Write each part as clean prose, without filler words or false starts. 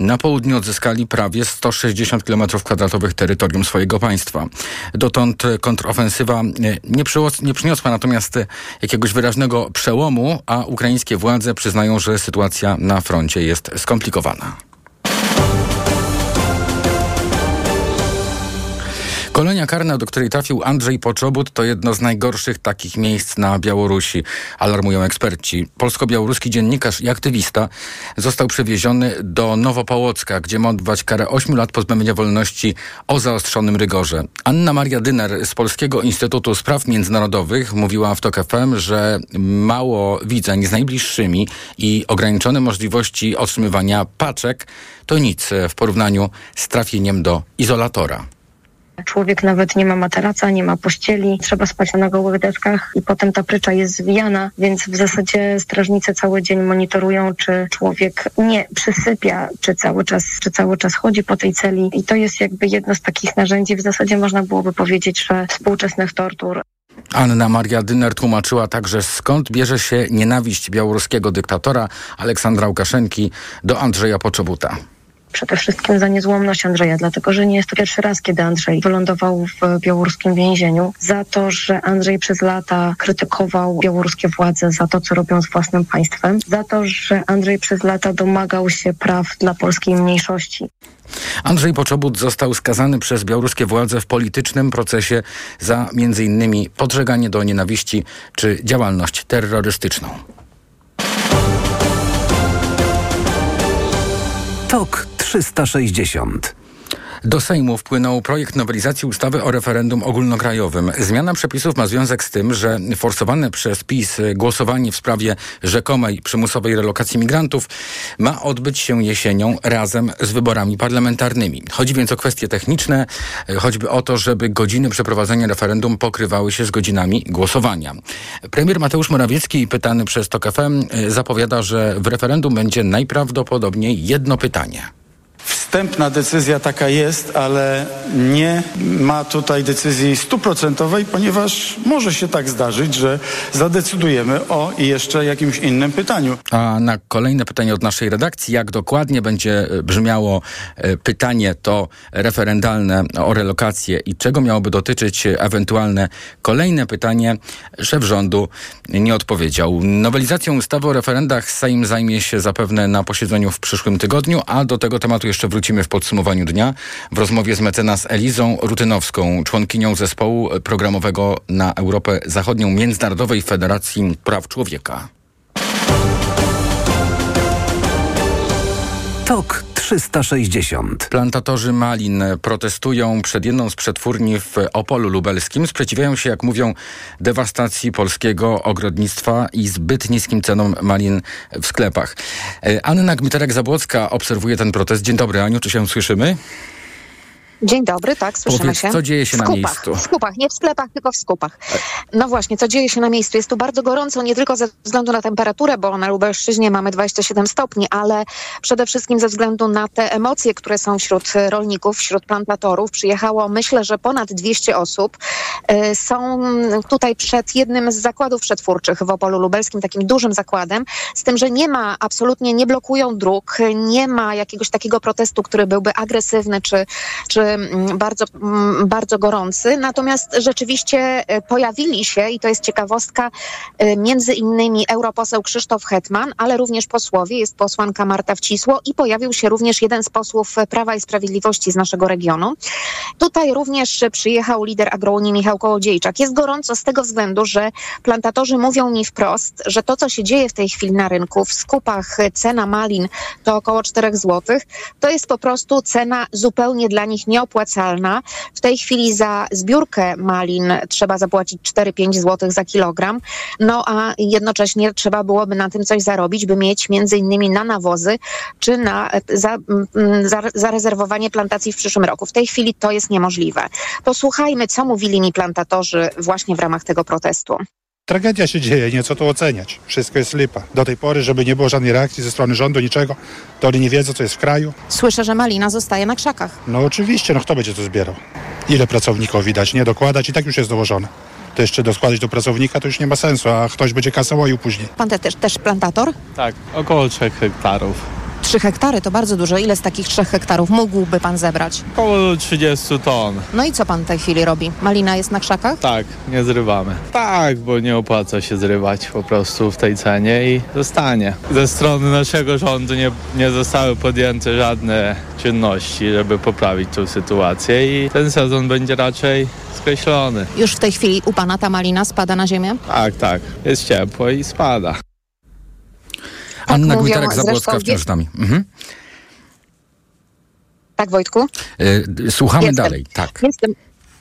Na południu odzyskali prawie 160 km2 terytorium swojego państwa. Dotąd kontrofensywa nie przyniosła natomiast jakiegoś wyraźnego przełomu, a ukraińskie władze przyznają, że sytuacja na froncie jest skomplikowana. Kolonia karna, do której trafił Andrzej Poczobut, to jedno z najgorszych takich miejsc na Białorusi, alarmują eksperci. Polsko-białoruski dziennikarz i aktywista został przewieziony do Nowopołocka, gdzie ma odbywać karę 8 lat pozbawienia wolności o zaostrzonym rygorze. Anna Maria Dyner z Polskiego Instytutu Spraw Międzynarodowych mówiła w TOK FM, że mało widzeń z najbliższymi i ograniczone możliwości otrzymywania paczek to nic w porównaniu z trafieniem do izolatora. Człowiek nawet nie ma materaca, nie ma pościeli, trzeba spać na gołych deskach i potem ta prycza jest zwijana, więc w zasadzie strażnicy cały dzień monitorują, czy człowiek nie przysypia, czy cały czas chodzi po tej celi i to jest jakby jedno z takich narzędzi, w zasadzie można byłoby powiedzieć, że współczesnych tortur. Anna Maria Dyner tłumaczyła także, skąd bierze się nienawiść białoruskiego dyktatora Aleksandra Łukaszenki do Andrzeja Poczobuta. Przede wszystkim za niezłomność Andrzeja, dlatego że nie jest to pierwszy raz, kiedy Andrzej wylądował w białoruskim więzieniu. Za to, że Andrzej przez lata krytykował białoruskie władze za to, co robią z własnym państwem. Za to, że Andrzej przez lata domagał się praw dla polskiej mniejszości. Andrzej Poczobut został skazany przez białoruskie władze w politycznym procesie za m.in. podżeganie do nienawiści czy działalność terrorystyczną. TOK 360. Do Sejmu wpłynął projekt nowelizacji ustawy o referendum ogólnokrajowym. Zmiana przepisów ma związek z tym, że forsowane przez PiS głosowanie w sprawie rzekomej przymusowej relokacji migrantów ma odbyć się jesienią razem z wyborami parlamentarnymi. Chodzi więc o kwestie techniczne, choćby o to, żeby godziny przeprowadzenia referendum pokrywały się z godzinami głosowania. Premier Mateusz Morawiecki, pytany przez TOK FM, zapowiada, że w referendum będzie najprawdopodobniej jedno pytanie. Wstępna decyzja taka jest, ale nie ma tutaj decyzji 100%, ponieważ może się tak zdarzyć, że zadecydujemy o jeszcze jakimś innym pytaniu. A na kolejne pytanie od naszej redakcji, jak dokładnie będzie brzmiało pytanie to referendalne o relokację i czego miałoby dotyczyć ewentualne kolejne pytanie, szef rządu nie odpowiedział. Nowelizacją ustawy o referendach Sejm zajmie się zapewne na posiedzeniu w przyszłym tygodniu, a do tego tematu jeszcze wrócimy w podsumowaniu dnia w rozmowie z mecenas Elizą Rutynowską, członkinią zespołu programowego na Europę Zachodnią Międzynarodowej Federacji Praw Człowieka. TOK 360. Plantatorzy malin protestują przed jedną z przetwórni w Opolu Lubelskim. Sprzeciwiają się, jak mówią, dewastacji polskiego ogrodnictwa i zbyt niskim cenom malin w sklepach. Anna Gmiterek-Zabłocka obserwuje ten protest. Dzień dobry, Aniu, czy się słyszymy? Dzień dobry, tak, słyszymy. Powiedz, się. Co dzieje się na miejscu? W skupach, nie w sklepach, tylko w skupach. No właśnie, co dzieje się na miejscu? Jest tu bardzo gorąco, nie tylko ze względu na temperaturę, bo na Lubelszczyźnie mamy 27 stopni, ale przede wszystkim ze względu na te emocje, które są wśród rolników, wśród plantatorów. Przyjechało, myślę, że ponad 200 osób. Są tutaj przed jednym z zakładów przetwórczych w Opolu Lubelskim, takim dużym zakładem, z tym, że nie ma, absolutnie nie blokują dróg, nie ma jakiegoś takiego protestu, który byłby agresywny, czy bardzo, bardzo gorący. Natomiast rzeczywiście pojawili się, i to jest ciekawostka, między innymi europoseł Krzysztof Hetman, ale również posłowie, jest posłanka Marta Wcisło i pojawił się również jeden z posłów Prawa i Sprawiedliwości z naszego regionu. Tutaj również przyjechał lider agrounii Michał Kołodziejczak. Jest gorąco z tego względu, że plantatorzy mówią mi wprost, że to, co się dzieje w tej chwili na rynku, w skupach cena malin to około 4 zł, to jest po prostu cena zupełnie dla nich nieopłacalna. W tej chwili za zbiórkę malin trzeba zapłacić 4-5 zł za kilogram, no a jednocześnie trzeba byłoby na tym coś zarobić, by mieć między innymi na nawozy, czy na zarezerwowanie plantacji w przyszłym roku. W tej chwili to jest niemożliwe. Posłuchajmy, co mówili mi plantatorzy właśnie w ramach tego protestu. Tragedia się dzieje, nie co tu oceniać. Wszystko jest lipa. Do tej pory, żeby nie było żadnej reakcji ze strony rządu, niczego, to oni nie wiedzą, co jest w kraju. Słyszę, że malina zostaje na krzakach. No oczywiście, no kto będzie to zbierał? Ile pracowników widać, nie dokładać i tak już jest dołożone. To jeszcze doskładać do pracownika, to już nie ma sensu, a ktoś będzie kasę łoił później. Pan też plantator? Tak, około 3 hektarów. 3 hektary to bardzo dużo. Ile z takich 3 hektarów mógłby pan zebrać? Około 30 ton. No i co pan w tej chwili robi? Malina jest na krzakach? Tak, nie zrywamy. Tak, bo nie opłaca się zrywać po prostu w tej cenie i zostanie. Ze strony naszego rządu nie zostały podjęte żadne czynności, żeby poprawić tą sytuację i ten sezon będzie raczej skreślony. Już w tej chwili u pana ta malina spada na ziemię? Tak. Jest ciepło i spada. Anna Gmiterek-Zabłocka wciąż z nami. Tak, Wojtku? Słuchamy dalej. Tak.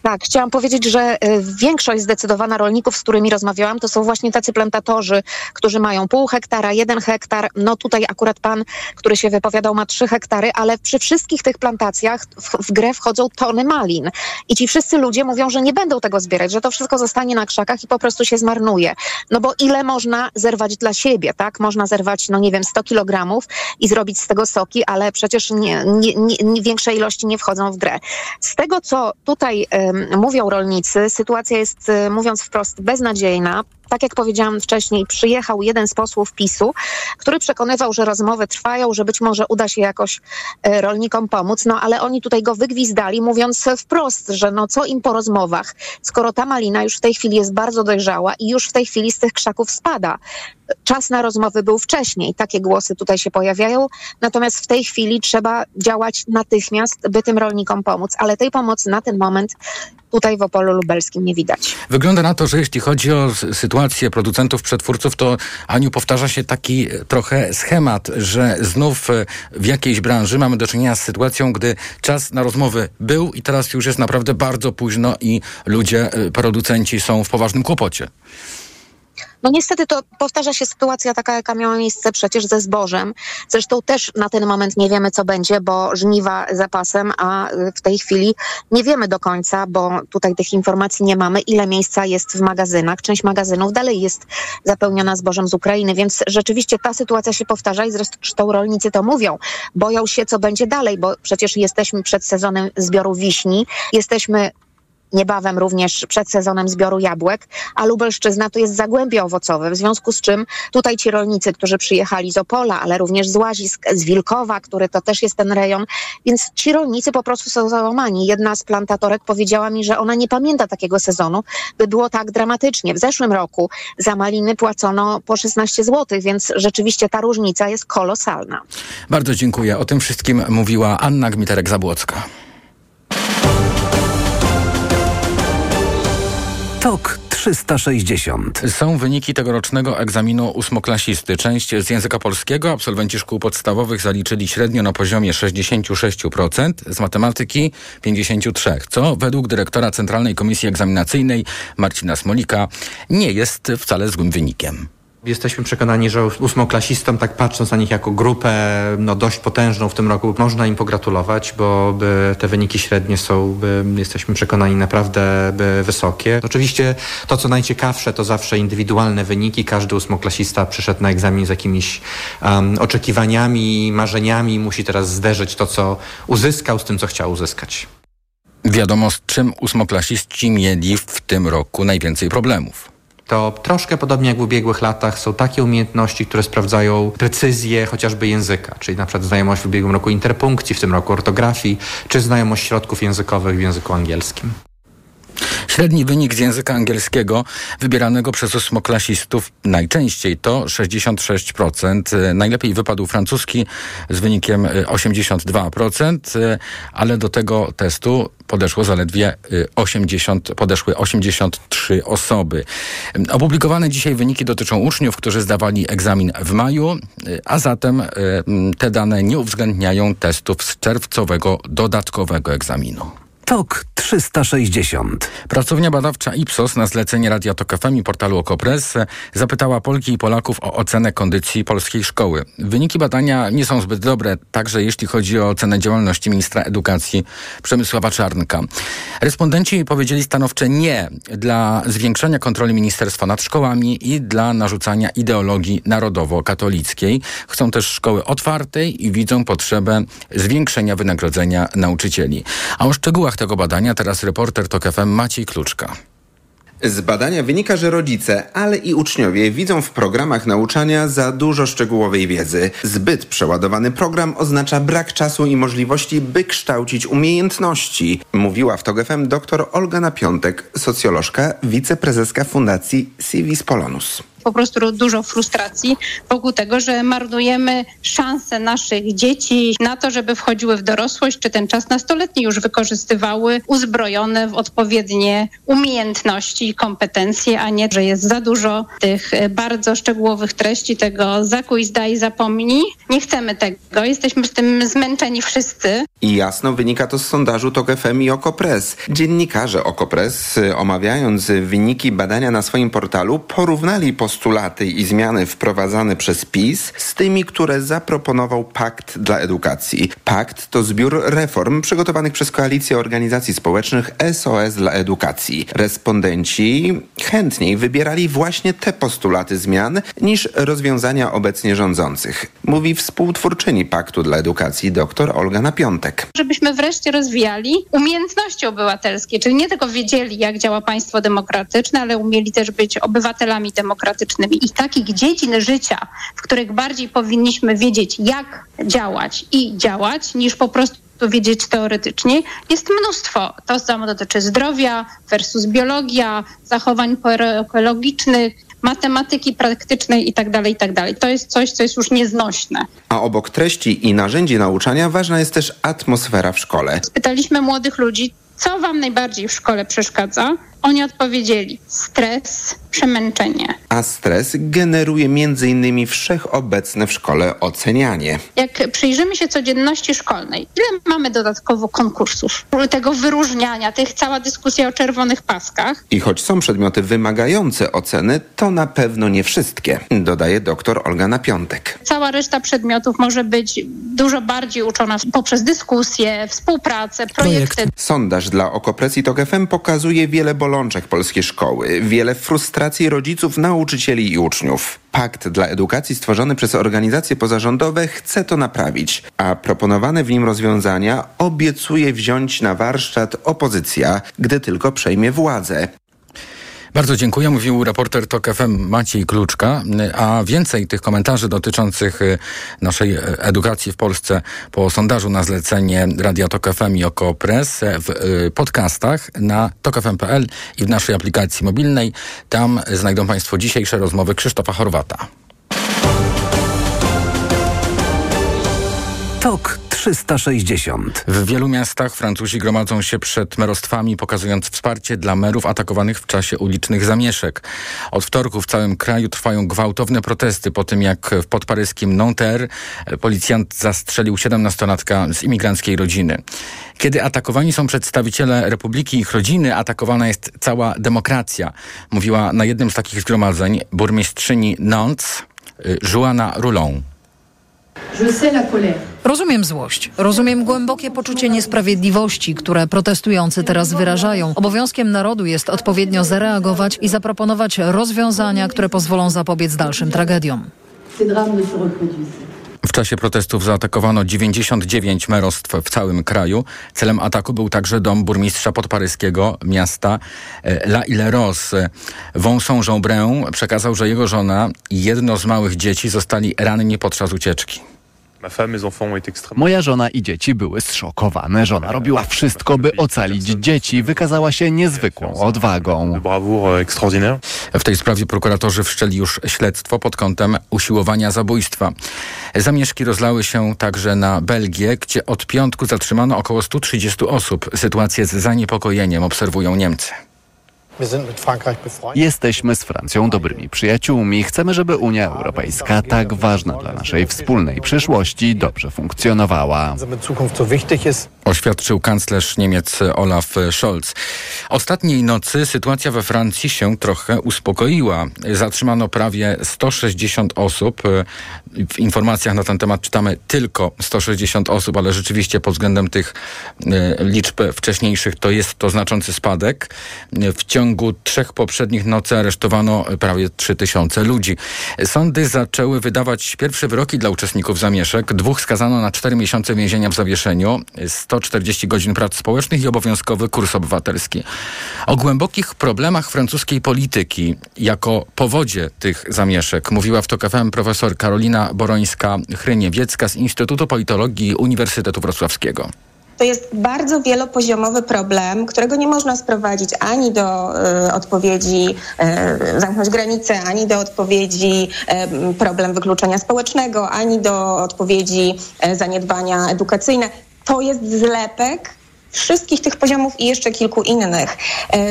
Tak, chciałam powiedzieć, że większość zdecydowana rolników, z którymi rozmawiałam, to są właśnie tacy plantatorzy, którzy mają pół hektara, 1 hektar. No tutaj akurat pan, który się wypowiadał, ma 3 hektary, ale przy wszystkich tych plantacjach w grę wchodzą tony malin. I ci wszyscy ludzie mówią, że nie będą tego zbierać, że to wszystko zostanie na krzakach i po prostu się zmarnuje. No bo ile można zerwać dla siebie, tak? Można zerwać, 100 kilogramów i zrobić z tego soki, ale przecież większe ilości nie wchodzą w grę. Z tego, co tutaj mówią rolnicy, sytuacja jest, mówiąc wprost, beznadziejna. Tak jak powiedziałam wcześniej, przyjechał jeden z posłów PiS-u, który przekonywał, że rozmowy trwają, że być może uda się jakoś rolnikom pomóc, ale oni tutaj go wygwizdali, mówiąc wprost, że co im po rozmowach, skoro ta malina już w tej chwili jest bardzo dojrzała i już w tej chwili z tych krzaków spada. Czas na rozmowy był wcześniej, takie głosy tutaj się pojawiają, natomiast w tej chwili trzeba działać natychmiast, by tym rolnikom pomóc, ale tej pomocy na ten moment tutaj w Opolu Lubelskim nie widać. Wygląda na to, że jeśli chodzi o sytuację producentów, przetwórców, to, Aniu, powtarza się taki trochę schemat, że znów w jakiejś branży mamy do czynienia z sytuacją, gdy czas na rozmowy był i teraz już jest naprawdę bardzo późno i ludzie, producenci są w poważnym kłopocie. Niestety to powtarza się sytuacja taka, jaka miała miejsce przecież ze zbożem. Zresztą też na ten moment nie wiemy, co będzie, bo żniwa za pasem, a w tej chwili nie wiemy do końca, bo tutaj tych informacji nie mamy, ile miejsca jest w magazynach. Część magazynów dalej jest zapełniona zbożem z Ukrainy, więc rzeczywiście ta sytuacja się powtarza i zresztą rolnicy to mówią. Boją się, co będzie dalej, bo przecież jesteśmy przed sezonem zbioru wiśni, jesteśmy niebawem również przed sezonem zbioru jabłek, a Lubelszczyzna to jest zagłębie owocowe, w związku z czym tutaj ci rolnicy, którzy przyjechali z Opola, ale również z Łazisk, z Wilkowa, który to też jest ten rejon, więc ci rolnicy po prostu są załamani. Jedna z plantatorek powiedziała mi, że ona nie pamięta takiego sezonu, by było tak dramatycznie. W zeszłym roku za maliny płacono po 16 zł, więc rzeczywiście ta różnica jest kolosalna. Bardzo dziękuję. O tym wszystkim mówiła Anna Gmiterek-Zabłocka. Tok 360. Są wyniki tegorocznego egzaminu ósmoklasisty. Część z języka polskiego absolwenci szkół podstawowych zaliczyli średnio na poziomie 66%, z matematyki 53%, co według dyrektora Centralnej Komisji Egzaminacyjnej Marcina Smolika nie jest wcale złym wynikiem. Jesteśmy przekonani, że ósmoklasistom, tak patrząc na nich jako grupę dość potężną w tym roku, można im pogratulować, bo te wyniki średnie są, jesteśmy przekonani, naprawdę wysokie. Oczywiście to, co najciekawsze, to zawsze indywidualne wyniki. Każdy ósmoklasista przyszedł na egzamin z jakimiś oczekiwaniami, marzeniami i musi teraz zderzyć to, co uzyskał, z tym, co chciał uzyskać. Wiadomo, z czym ósmoklasiści mieli w tym roku najwięcej problemów. To troszkę podobnie jak w ubiegłych latach są takie umiejętności, które sprawdzają precyzję chociażby języka, czyli na przykład znajomość w ubiegłym roku interpunkcji, w tym roku ortografii, czy znajomość środków językowych w języku angielskim. Średni wynik z języka angielskiego wybieranego przez ósmoklasistów najczęściej to 66%. Najlepiej wypadł francuski z wynikiem 82%, ale do tego testu podeszły 83 osoby. Opublikowane dzisiaj wyniki dotyczą uczniów, którzy zdawali egzamin w maju, a zatem te dane nie uwzględniają testów z czerwcowego dodatkowego egzaminu. Tok 360. Pracownia badawcza Ipsos na zlecenie Radia Tok FM i portalu OKOPRES zapytała Polki i Polaków o ocenę kondycji polskiej szkoły. Wyniki badania nie są zbyt dobre, także jeśli chodzi o ocenę działalności ministra edukacji Przemysława Czarnka. Respondenci powiedzieli stanowcze nie dla zwiększenia kontroli ministerstwa nad szkołami i dla narzucania ideologii narodowo-katolickiej. Chcą też szkoły otwartej i widzą potrzebę zwiększenia wynagrodzenia nauczycieli. A o szczegółach tego badania teraz reporter TOK FM Maciej Kluczka. Z badania wynika, że rodzice, ale i uczniowie widzą w programach nauczania za dużo szczegółowej wiedzy. Zbyt przeładowany program oznacza brak czasu i możliwości, by kształcić umiejętności, mówiła w TOG FM dr Olga Napiątek, socjolożka, wiceprezeska Fundacji Civis Polonus. Po prostu dużo frustracji wokół tego, że marnujemy szansę naszych dzieci na to, żeby wchodziły w dorosłość, czy ten czas nastoletni już wykorzystywały uzbrojone w odpowiednie umiejętności i kompetencje, a nie, że jest za dużo tych bardzo szczegółowych treści, tego zakuj, zdaj, zapomnij. Nie chcemy tego, jesteśmy z tym zmęczeni wszyscy. I jasno wynika to z sondażu TOG FM i OKOPRES. Dziennikarze OKOPRES, omawiając wyniki badania na swoim portalu, porównali postulaty i zmiany wprowadzane przez PiS z tymi, które zaproponował Pakt dla Edukacji. Pakt to zbiór reform przygotowanych przez Koalicję Organizacji Społecznych SOS dla Edukacji. Respondenci chętniej wybierali właśnie te postulaty zmian niż rozwiązania obecnie rządzących, mówi współtwórczyni Paktu dla Edukacji dr Olga Napiątek. Żebyśmy wreszcie rozwijali umiejętności obywatelskie, czyli nie tylko wiedzieli, jak działa państwo demokratyczne, ale umieli też być obywatelami demokratycznymi. I takich dziedzin życia, w których bardziej powinniśmy wiedzieć, jak działać i działać, niż po prostu wiedzieć teoretycznie, jest mnóstwo. To samo dotyczy zdrowia versus biologia, zachowań ekologicznych, matematyki praktycznej itd. To jest coś, co jest już nieznośne. A obok treści i narzędzi nauczania ważna jest też atmosfera w szkole. Spytaliśmy młodych ludzi, co wam najbardziej w szkole przeszkadza? Oni odpowiedzieli: stres, przemęczenie. A stres generuje m.in. wszechobecne w szkole ocenianie. Jak przyjrzymy się codzienności szkolnej, ile mamy dodatkowo konkursów, tego wyróżniania, cała dyskusja o czerwonych paskach? I choć są przedmioty wymagające oceny, to na pewno nie wszystkie, dodaje dr Olga Napiątek. Cała reszta przedmiotów może być dużo bardziej uczona poprzez dyskusje, współpracę, projekty. Sondaż dla OKOPRES i TOG FM pokazuje wiele bolączek polskiej szkoły, wiele frustracji rodziców, nauczycieli i uczniów. Pakt dla Edukacji stworzony przez organizacje pozarządowe chce to naprawić, a proponowane w nim rozwiązania obiecuje wziąć na warsztat opozycja, gdy tylko przejmie władzę. Bardzo dziękuję, mówił reporter TOK FM Maciej Kluczka, a więcej tych komentarzy dotyczących naszej edukacji w Polsce po sondażu na zlecenie Radia TOK FM i OKOPRES w podcastach na tokfm.pl i w naszej aplikacji mobilnej. Tam znajdą Państwo dzisiejsze rozmowy Krzysztofa Horwata. TOK 360. W wielu miastach Francuzi gromadzą się przed merostwami, pokazując wsparcie dla merów atakowanych w czasie ulicznych zamieszek. Od wtorku w całym kraju trwają gwałtowne protesty po tym, jak w podparyskim Nanterre policjant zastrzelił 17-latka z imigranckiej rodziny. Kiedy atakowani są przedstawiciele Republiki i ich rodziny, atakowana jest cała demokracja, mówiła na jednym z takich zgromadzeń burmistrzyni Nantes Joana Roulon. Rozumiem złość, rozumiem głębokie poczucie niesprawiedliwości, które protestujący teraz wyrażają. Obowiązkiem narodu jest odpowiednio zareagować i zaproponować rozwiązania, które pozwolą zapobiec dalszym tragediom. W czasie protestów zaatakowano 99 merostw w całym kraju. Celem ataku był także dom burmistrza podparyskiego miasta La Ille-Rose. Vincent Jean-Brun przekazał, że jego żona i jedno z małych dzieci zostali ranni podczas ucieczki. Moja żona i dzieci były zszokowane. Żona robiła wszystko, by ocalić dzieci. Wykazała się niezwykłą odwagą. W tej sprawie prokuratorzy wszczęli już śledztwo pod kątem usiłowania zabójstwa. Zamieszki rozlały się także na Belgię, gdzie od piątku zatrzymano około 130 osób. Sytuację z zaniepokojeniem obserwują Niemcy. Jesteśmy z Francją dobrymi przyjaciółmi. Chcemy, żeby Unia Europejska, tak ważna dla naszej wspólnej przyszłości, dobrze funkcjonowała, oświadczył kanclerz Niemiec Olaf Scholz. Ostatniej nocy sytuacja we Francji się trochę uspokoiła. Zatrzymano prawie 160 osób. W informacjach na ten temat czytamy tylko 160 osób, ale rzeczywiście pod względem tych liczb wcześniejszych to jest to znaczący spadek. W ciągu ciągu trzech poprzednich nocy aresztowano prawie 3000 ludzi. Sądy zaczęły wydawać pierwsze wyroki dla uczestników zamieszek. Dwóch skazano na 4 miesiące więzienia w zawieszeniu, 140 godzin prac społecznych i obowiązkowy kurs obywatelski. O głębokich problemach francuskiej polityki jako powodzie tych zamieszek mówiła w TOK FM profesor Karolina Borońska-Hryniewiecka z Instytutu Politologii Uniwersytetu Wrocławskiego. To jest bardzo wielopoziomowy problem, którego nie można sprowadzić ani do odpowiedzi zamknąć granice, ani do odpowiedzi problem wykluczenia społecznego, ani do odpowiedzi zaniedbania edukacyjne. To jest zlepek wszystkich tych poziomów i jeszcze kilku innych.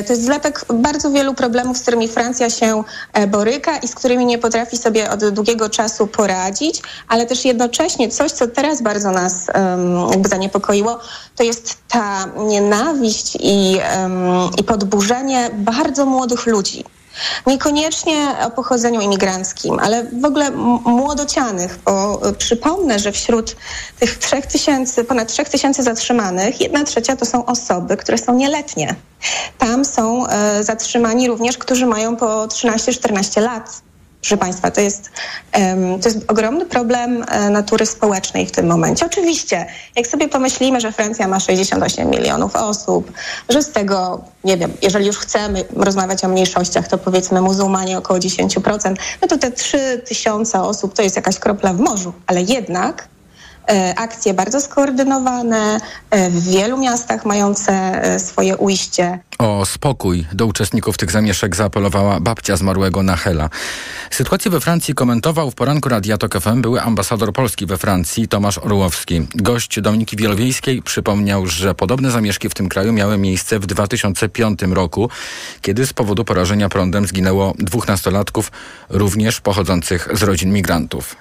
To jest zlepek bardzo wielu problemów, z którymi Francja się boryka i z którymi nie potrafi sobie od długiego czasu poradzić, ale też jednocześnie coś, co teraz bardzo nas zaniepokoiło, to jest ta nienawiść i podburzenie bardzo młodych ludzi. Niekoniecznie o pochodzeniu imigranckim, ale w ogóle młodocianych, bo przypomnę, że wśród tych ponad 3000 zatrzymanych 1/3 to są osoby, które są nieletnie. Tam są zatrzymani również, którzy mają po 13-14 lat. Proszę Państwa, to jest ogromny problem natury społecznej w tym momencie. Oczywiście, jak sobie pomyślimy, że Francja ma 68 milionów osób, że z tego, nie wiem, jeżeli już chcemy rozmawiać o mniejszościach, to powiedzmy muzułmanie około 10%, no to te 3000 osób to jest jakaś kropla w morzu, ale jednak akcje bardzo skoordynowane, w wielu miastach mające swoje ujście. O spokój do uczestników tych zamieszek zaapelowała babcia zmarłego Nachela. Sytuację we Francji komentował w poranku Radia TOK FM były ambasador Polski we Francji Tomasz Orłowski. Gość Dominiki Wielowiejskiej przypomniał, że podobne zamieszki w tym kraju miały miejsce w 2005 roku, kiedy z powodu porażenia prądem zginęło 2 nastolatków, również pochodzących z rodzin migrantów.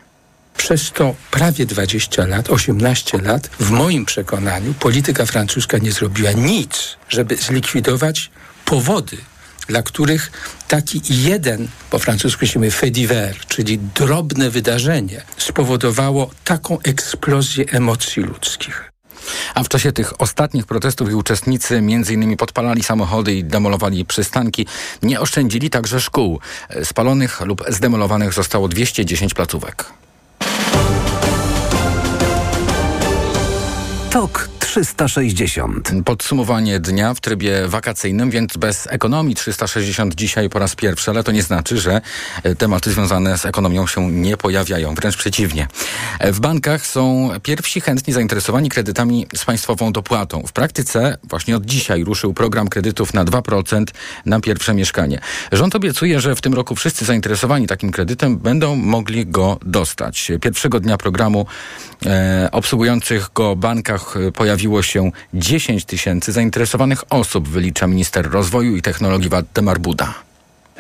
Przez to prawie 20 lat, 18 lat, w moim przekonaniu polityka francuska nie zrobiła nic, żeby zlikwidować powody, dla których taki jeden, po francusku mówimy fait divers, czyli drobne wydarzenie, spowodowało taką eksplozję emocji ludzkich. A w czasie tych ostatnich protestów i uczestnicy m.in. podpalali samochody i demolowali przystanki. Nie oszczędzili także szkół. Spalonych lub zdemolowanych zostało 210 placówek. TOK 360. Podsumowanie dnia w trybie wakacyjnym, więc bez ekonomii 360 dzisiaj po raz pierwszy, ale to nie znaczy, że tematy związane z ekonomią się nie pojawiają. Wręcz przeciwnie. W bankach są pierwsi chętni zainteresowani kredytami z państwową dopłatą. W praktyce właśnie od dzisiaj ruszył program kredytów na 2% na pierwsze mieszkanie. Rząd obiecuje, że w tym roku wszyscy zainteresowani takim kredytem będą mogli go dostać. Pierwszego dnia programu obsługujących go bankach pojawiło się 10 tysięcy zainteresowanych osób, wylicza minister rozwoju i technologii Waldemar Buda.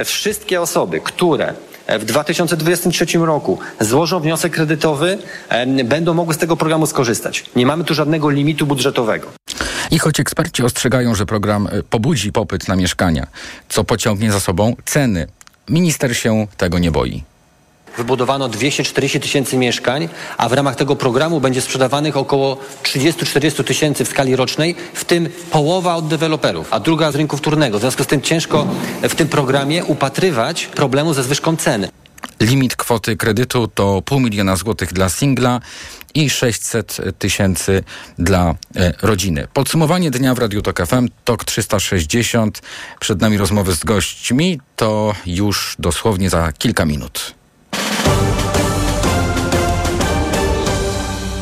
Wszystkie osoby, które w 2023 roku złożą wniosek kredytowy, będą mogły z tego programu skorzystać. Nie mamy tu żadnego limitu budżetowego. I choć eksperci ostrzegają, że program pobudzi popyt na mieszkania, co pociągnie za sobą ceny, minister się tego nie boi. Wybudowano 240 tysięcy mieszkań, a w ramach tego programu będzie sprzedawanych około 30-40 tysięcy w skali rocznej, w tym połowa od deweloperów, a druga z rynku wtórnego. W związku z tym ciężko w tym programie upatrywać problemu ze zwyżką ceny. Limit kwoty kredytu to 500 000 złotych dla singla i 600 000 dla rodziny. Podsumowanie dnia w Radiu TOK FM, TOK 360. Przed nami rozmowy z gośćmi, to już dosłownie za kilka minut.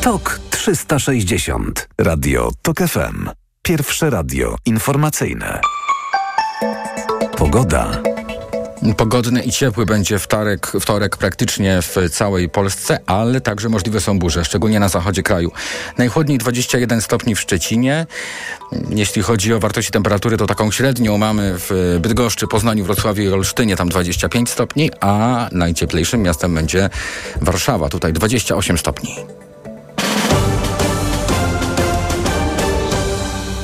TOK 360. Radio TOK FM. Pierwsze radio informacyjne. Pogoda. Pogodny i ciepły będzie wtorek praktycznie w całej Polsce, ale także możliwe są burze, szczególnie na zachodzie kraju. Najchłodniej 21 stopni w Szczecinie. Jeśli chodzi o wartości temperatury, to taką średnią mamy w Bydgoszczy, Poznaniu, Wrocławiu i Olsztynie, tam 25 stopni, a najcieplejszym miastem będzie Warszawa, tutaj 28 stopni.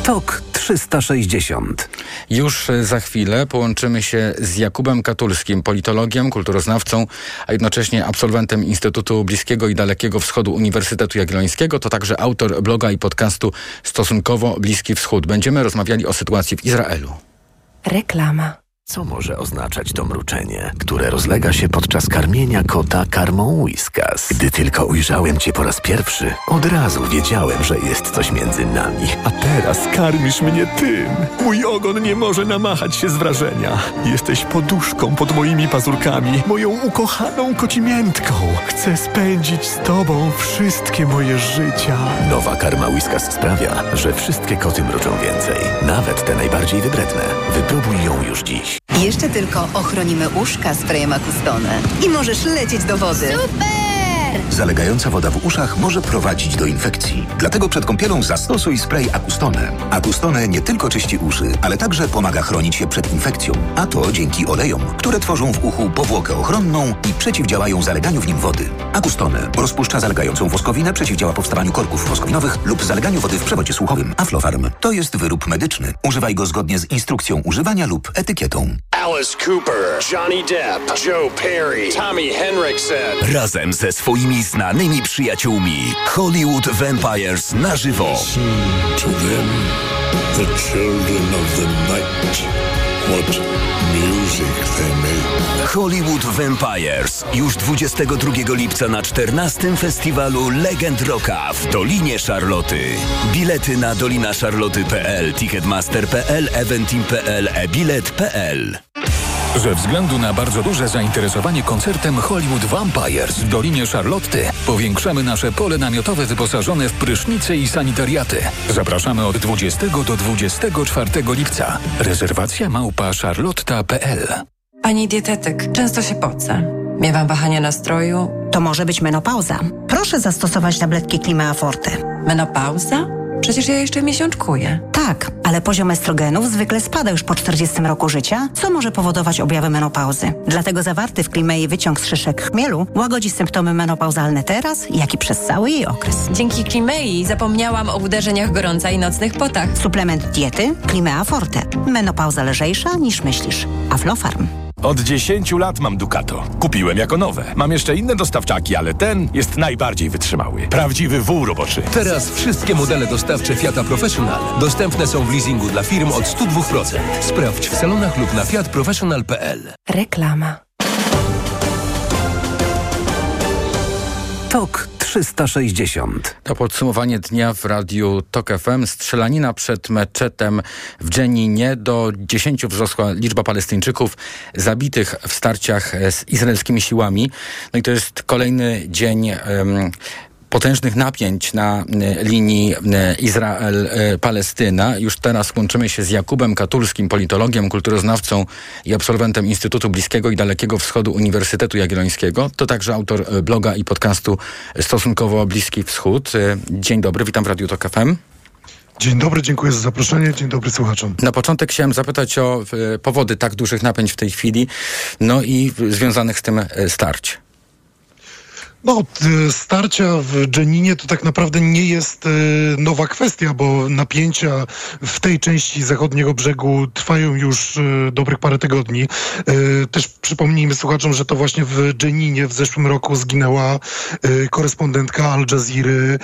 TOK 360. Już za chwilę połączymy się z Jakubem Katulskim, politologiem, kulturoznawcą, a jednocześnie absolwentem Instytutu Bliskiego i Dalekiego Wschodu Uniwersytetu Jagiellońskiego. To także autor bloga i podcastu Stosunkowo Bliski Wschód. Będziemy rozmawiali o sytuacji w Izraelu. Reklama. Co może oznaczać to mruczenie, które rozlega się podczas karmienia kota karmą Whiskas? Gdy tylko ujrzałem Cię po raz pierwszy, od razu wiedziałem, że jest coś między nami. A teraz karmisz mnie tym. Mój ogon nie może namachać się z wrażenia. Jesteś poduszką pod moimi pazurkami, moją ukochaną kocimiętką. Chcę spędzić z Tobą wszystkie moje życia. Nowa karma Whiskas sprawia, że wszystkie koty mruczą więcej. Nawet te najbardziej wybredne. Wypróbuj ją już dziś. Jeszcze tylko ochronimy uszka sprayem Acustone i możesz lecieć do wody. Super! Zalegająca woda w uszach może prowadzić do infekcji. Dlatego przed kąpielą zastosuj spray Acustone. Acustone nie tylko czyści uszy, ale także pomaga chronić się przed infekcją. A to dzięki olejom, które tworzą w uchu powłokę ochronną i przeciwdziałają zaleganiu w nim wody. Acustone rozpuszcza zalegającą woskowinę, przeciwdziała powstawaniu korków woskowinowych lub zaleganiu wody w przewodzie słuchowym. Aflofarm to jest wyrób medyczny. Używaj go zgodnie z instrukcją używania lub etykietą. Alice Cooper, Johnny Depp, Joe Perry, Tommy Henriksen. Razem ze swoimi znanymi przyjaciółmi Hollywood Vampires na żywo. To them, the children of the night. What music they make. Hollywood Vampires. Już 22 lipca na 14. Festiwalu Legend Rocka w Dolinie Szarloty. Bilety na dolinaszarloty.pl, ticketmaster.pl, eventim.pl, e-bilet.pl. Ze względu na bardzo duże zainteresowanie koncertem Hollywood Vampires w Dolinie Szarlotty powiększamy nasze pole namiotowe wyposażone w prysznice i sanitariaty. Zapraszamy od 20 do 24 lipca. Rezerwacja @charlotta.pl. Pani dietetyk, często się pocę. Miewam wahania nastroju. To może być menopauza. Proszę zastosować tabletki Klima Forte. Menopauza? Przecież ja jeszcze miesiączkuję. Tak, ale poziom estrogenów zwykle spada już po 40 roku życia, co może powodować objawy menopauzy. Dlatego zawarty w Klimei wyciąg z szyszek chmielu łagodzi symptomy menopauzalne teraz, jak i przez cały jej okres. Dzięki Klimei zapomniałam o uderzeniach gorąca i nocnych potach. Suplement diety Klimea Forte. Menopauza lżejsza niż myślisz. Aflofarm. Od 10 lat mam Ducato. Kupiłem jako nowe. Mam jeszcze inne dostawczaki, ale ten jest najbardziej wytrzymały. Prawdziwy wół roboczy. Teraz wszystkie modele dostawcze Fiata Professional dostępne są w leasingu dla firm od 102%. Sprawdź w salonach lub na fiatprofessional.pl. Reklama. Tok 360. To podsumowanie dnia w Radiu Tok FM. Strzelanina przed meczetem w Dżeninie. Do 10 wzrosła liczba Palestyńczyków zabitych w starciach z izraelskimi siłami. No i to jest kolejny dzień potężnych napięć na linii Izrael-Palestyna. Już teraz łączymy się z Jakubem Katulskim, politologiem, kulturoznawcą i absolwentem Instytutu Bliskiego i Dalekiego Wschodu Uniwersytetu Jagiellońskiego. To także autor bloga i podcastu Stosunkowo Bliski Wschód. Dzień dobry, witam w Radiu Tok FM. Dzień dobry, dziękuję za zaproszenie. Dzień dobry słuchaczom. Na początek chciałem zapytać o powody tak dużych napięć w tej chwili, no i związanych z tym starć. No, starcia w Dżeninie to tak naprawdę nie jest nowa kwestia, bo napięcia w tej części zachodniego brzegu trwają już dobrych parę tygodni. Też przypomnijmy słuchaczom, że to właśnie w Dżeninie w zeszłym roku zginęła korespondentka Al Jazeery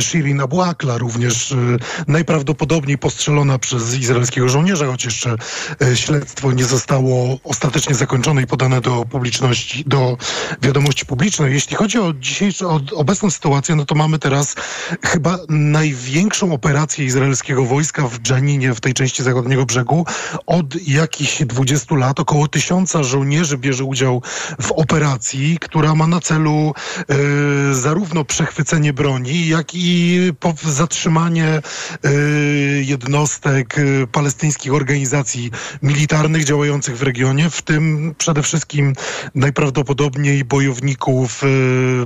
Shirin Abu Akla, również najprawdopodobniej postrzelona przez izraelskiego żołnierza, choć jeszcze śledztwo nie zostało ostatecznie zakończone i podane do publiczności, do wiadomości publicznej. Jeśli chodzi o obecną sytuację, no to mamy teraz chyba największą operację izraelskiego wojska w Dżeninie, w tej części zachodniego brzegu. Od jakichś 20 lat około 1000 żołnierzy bierze udział w operacji, która ma na celu zarówno przechwycenie broni, jak i zatrzymanie jednostek palestyńskich organizacji militarnych działających w regionie, w tym przede wszystkim najprawdopodobniej bojowników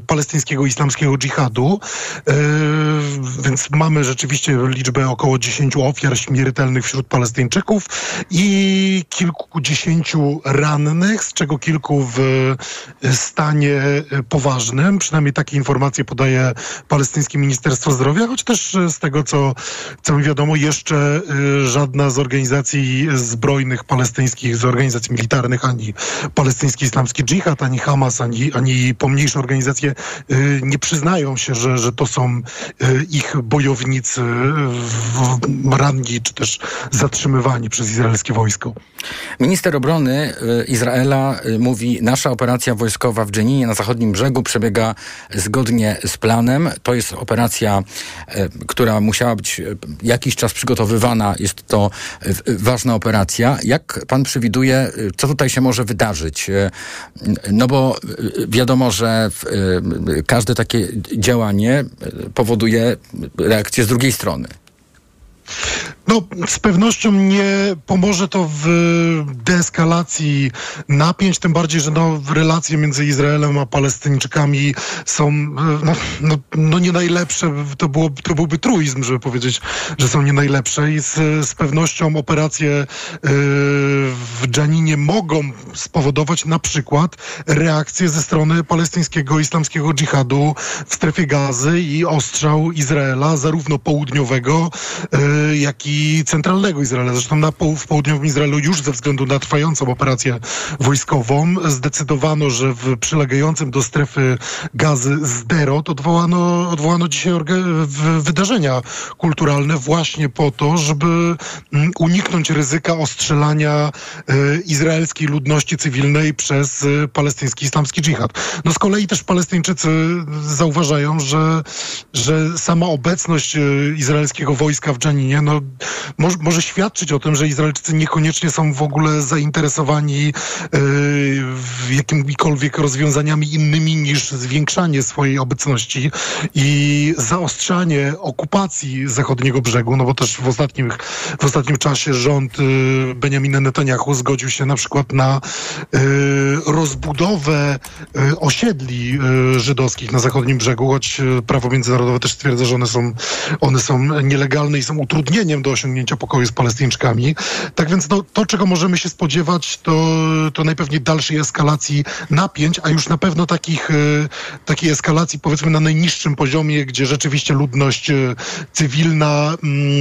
palestyńskiego islamskiego dżihadu, więc mamy rzeczywiście liczbę około 10 ofiar śmiertelnych wśród Palestyńczyków i kilkudziesięciu rannych, z czego kilku w stanie poważnym. Przynajmniej takie informacje podaje palestyńskie Ministerstwo Zdrowia, choć też z tego, co mi wiadomo, jeszcze żadna z organizacji zbrojnych palestyńskich, z organizacji militarnych, ani palestyński islamski dżihad, ani Hamas, ani pomniejsze organizacje organizacje nie przyznają się, że to są ich bojownicy ranni czy też zatrzymywani przez izraelskie wojsko. Minister obrony Izraela mówi: nasza operacja wojskowa w Dżeninie na Zachodnim Brzegu przebiega zgodnie z planem. To jest operacja, która musiała być jakiś czas przygotowywana. Jest to ważna operacja. Jak pan przewiduje, co tutaj się może wydarzyć? No bo wiadomo, że każde takie działanie powoduje reakcję z drugiej strony. No, z pewnością nie pomoże to w deeskalacji napięć, tym bardziej, że relacje między Izraelem a Palestyńczykami są nie najlepsze. To byłby truizm, żeby powiedzieć, że są nie najlepsze, i z pewnością operacje w Dżeninie mogą spowodować na przykład reakcję ze strony palestyńskiego islamskiego dżihadu w strefie Gazy i ostrzał Izraela, zarówno południowego, jak i centralnego Izraela. Zresztą w południowym Izraelu już ze względu na trwającą operację wojskową zdecydowano, że w przylegającym do strefy Gazy Zderot odwołano dzisiaj wydarzenia kulturalne właśnie po to, żeby uniknąć ryzyka ostrzelania izraelskiej ludności cywilnej przez palestyński islamski dżihad. No z kolei też Palestyńczycy zauważają, że sama obecność izraelskiego wojska w Dżeninie może świadczyć o tym, że Izraelczycy niekoniecznie są w ogóle zainteresowani jakimikolwiek rozwiązaniami innymi niż zwiększanie swojej obecności i zaostrzanie okupacji Zachodniego Brzegu, no bo też w ostatnim czasie rząd Benjamina Netanyahu zgodził się na przykład na rozbudowę osiedli żydowskich na Zachodnim Brzegu, choć prawo międzynarodowe też stwierdza, że one są nielegalne i są utrudnieniem do osiągnięcia pokoju z Palestyńczykami. Tak więc to, czego możemy się spodziewać, to najpewniej dalszej eskalacji napięć, a już na pewno takiej eskalacji, powiedzmy, na najniższym poziomie, gdzie rzeczywiście ludność cywilna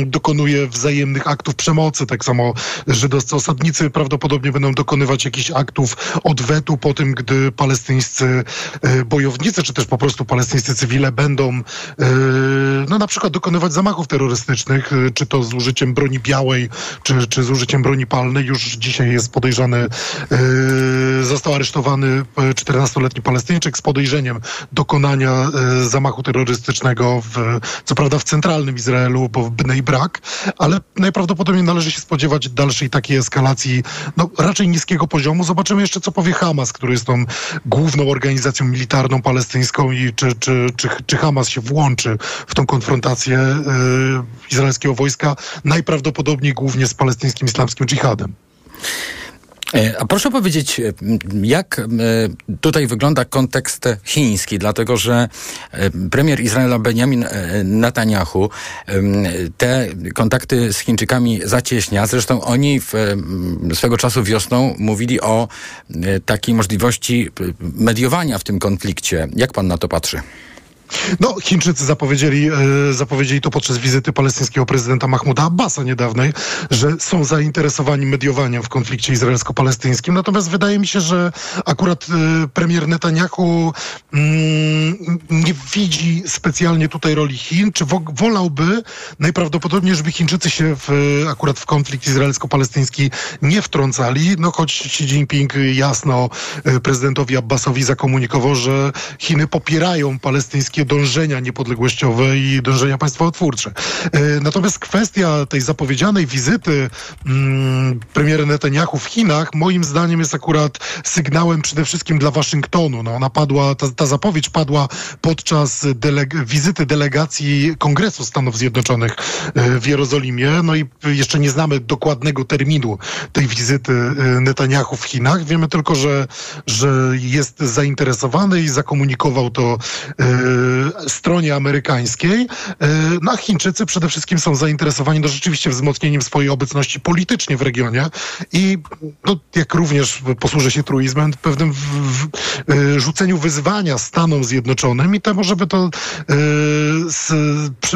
dokonuje wzajemnych aktów przemocy. Tak samo żydowscy osadnicy prawdopodobnie będą dokonywać jakichś aktów odwetu po tym, gdy palestyńscy bojownicy, czy też po prostu palestyńscy cywile będą na przykład dokonywać zamachów terrorystycznych, czy to z użyciem broni białej, czy z użyciem broni palnej. Już dzisiaj jest podejrzany, został aresztowany 14-letni Palestyńczyk z podejrzeniem dokonania zamachu terrorystycznego, co prawda w centralnym Izraelu, bo w Bnei Brak, ale najprawdopodobniej należy się spodziewać dalszej takiej eskalacji, raczej niskiego poziomu. Zobaczymy jeszcze, co powie Hamas, który jest tą główną organizacją militarną palestyńską, i czy Hamas się włączy w tą konfrontację izraelskiego wojska, najprawdopodobniej głównie z palestyńskim islamskim dżihadem. A proszę powiedzieć, jak tutaj wygląda kontekst chiński, dlatego że premier Izraela Benjamin Netanyahu te kontakty z Chińczykami zacieśnia. Zresztą oni swego czasu wiosną mówili o takiej możliwości mediowania w tym konflikcie. Jak pan na to patrzy? No, Chińczycy zapowiedzieli to podczas wizyty palestyńskiego prezydenta Mahmuda Abbasa niedawnej, że są zainteresowani mediowaniem w konflikcie izraelsko-palestyńskim. Natomiast wydaje mi się, że akurat premier Netanyahu nie widzi specjalnie tutaj roli Chin, czy wolałby najprawdopodobniej, żeby Chińczycy się akurat w konflikt izraelsko-palestyński nie wtrącali. No, choć Xi Jinping jasno prezydentowi Abbasowi zakomunikował, że Chiny popierają palestyńskie dążenia niepodległościowe i dążenia państwotwórcze. Natomiast kwestia tej zapowiedzianej wizyty premiera Netanyahu w Chinach, moim zdaniem, jest akurat sygnałem przede wszystkim dla Waszyngtonu. No, ona padła, ta zapowiedź padła podczas wizyty delegacji Kongresu Stanów Zjednoczonych w Jerozolimie. No i jeszcze nie znamy dokładnego terminu tej wizyty Netanyahu w Chinach. Wiemy tylko, że jest zainteresowany i zakomunikował to stronie amerykańskiej. A Chińczycy przede wszystkim są zainteresowani rzeczywiście wzmocnieniem swojej obecności politycznie w regionie i jak również posłużę się truizmem, pewnym rzuceniu wyzwania Stanom Zjednoczonym i temu, żeby to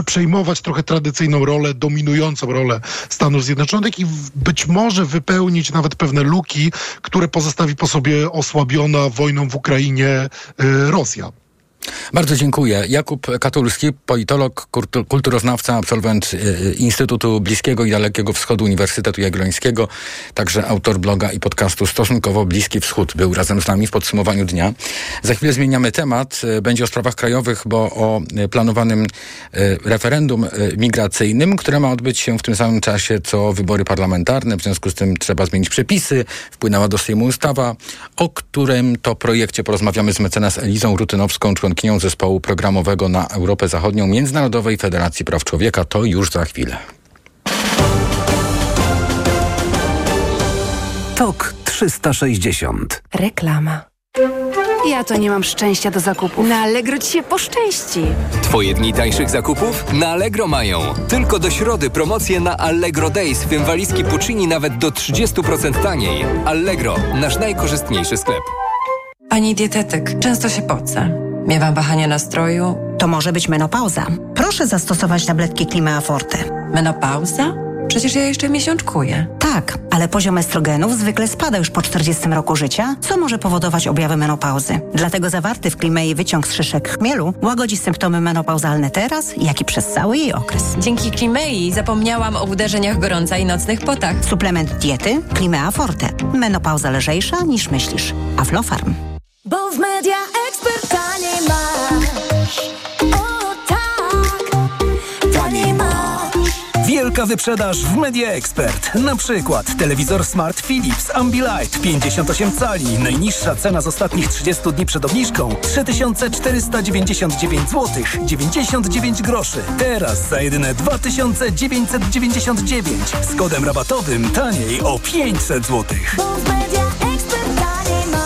przejmować trochę tradycyjną rolę, dominującą rolę Stanów Zjednoczonych i być może wypełnić nawet pewne luki, które pozostawi po sobie osłabiona wojną w Ukrainie Rosja. Bardzo dziękuję. Jakub Katulski, politolog, kulturoznawca, absolwent Instytutu Bliskiego i Dalekiego Wschodu Uniwersytetu Jagiellońskiego, także autor bloga i podcastu Stosunkowo Bliski Wschód, był razem z nami w podsumowaniu dnia. Za chwilę zmieniamy temat. Będzie o sprawach krajowych, bo o planowanym referendum migracyjnym, które ma odbyć się w tym samym czasie, co wybory parlamentarne. W związku z tym trzeba zmienić przepisy. Wpłynęła do Sejmu ustawa, o którym to projekcie porozmawiamy z mecenas Elizą Rutynowską, członkinią Zespołu Programowego na Europę Zachodnią Międzynarodowej Federacji Praw Człowieka. To już za chwilę. TOK 360. Reklama. Ja to nie mam szczęścia do zakupów. Na Allegro ci się poszczęści. Twoje dni tańszych zakupów? Na Allegro mają. Tylko do środy promocje na Allegro Days, w tym walizki Puccini nawet do 30% taniej. Allegro, nasz najkorzystniejszy sklep. Pani dietetyk, często się pocę. Miewam wahania nastroju. To może być menopauza. Proszę zastosować tabletki Klima Forte. Menopauza? Przecież ja jeszcze miesiączkuję. Tak, ale poziom estrogenów zwykle spada już po 40 roku życia, co może powodować objawy menopauzy. Dlatego zawarty w Klimei wyciąg z szyszek chmielu łagodzi symptomy menopauzalne teraz, jak i przez cały jej okres. Dzięki Klimei zapomniałam o uderzeniach gorąca i nocnych potach. Suplement diety Klimea Forte. Menopauza lżejsza niż myślisz. Aflofarm. Bo w Media Ekspert taniej masz. O tak, taniej masz. Wielka wyprzedaż w Media Ekspert. Na przykład telewizor smart Philips Ambilight 58 cali. Najniższa cena z ostatnich 30 dni przed obniżką 3499 zł 99 groszy. Teraz za jedyne 2999 z kodem rabatowym taniej o 500 zł. Bo w Media Ekspert taniej masz.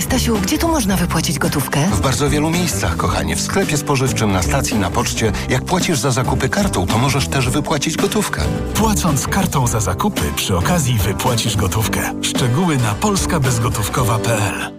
Stasiu, gdzie tu można wypłacić gotówkę? W bardzo wielu miejscach, kochanie. W sklepie spożywczym, na stacji, na poczcie. Jak płacisz za zakupy kartą, to możesz też wypłacić gotówkę. Płacąc kartą za zakupy, przy okazji wypłacisz gotówkę. Szczegóły na polskabezgotówkowa.pl.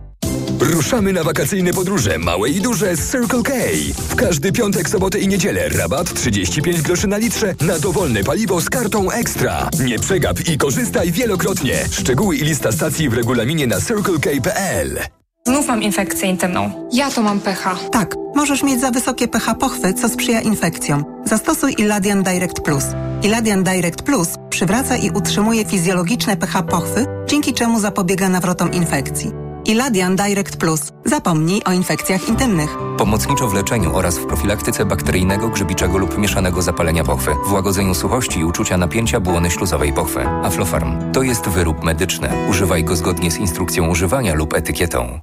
Ruszamy na wakacyjne podróże, małe i duże, z Circle K. W każdy piątek, sobotę i niedzielę rabat 35 groszy na litrze na dowolne paliwo z kartą Ekstra. Nie przegap i korzystaj wielokrotnie. Szczegóły i lista stacji w regulaminie na circlek.pl. Znów mam infekcję intymną. Ja to mam pH. Tak, możesz mieć za wysokie pH pochwy, co sprzyja infekcjom. Zastosuj Iladian Direct Plus. Iladian Direct Plus przywraca i utrzymuje fizjologiczne pH pochwy, dzięki czemu zapobiega nawrotom infekcji. Iladian Direct Plus. Zapomnij o infekcjach intymnych. Pomocniczo w leczeniu oraz w profilaktyce bakteryjnego, grzybiczego lub mieszanego zapalenia pochwy, w łagodzeniu suchości i uczucia napięcia błony śluzowej pochwy. Aflofarm to jest wyrób medyczny. Używaj go zgodnie z instrukcją używania lub etykietą.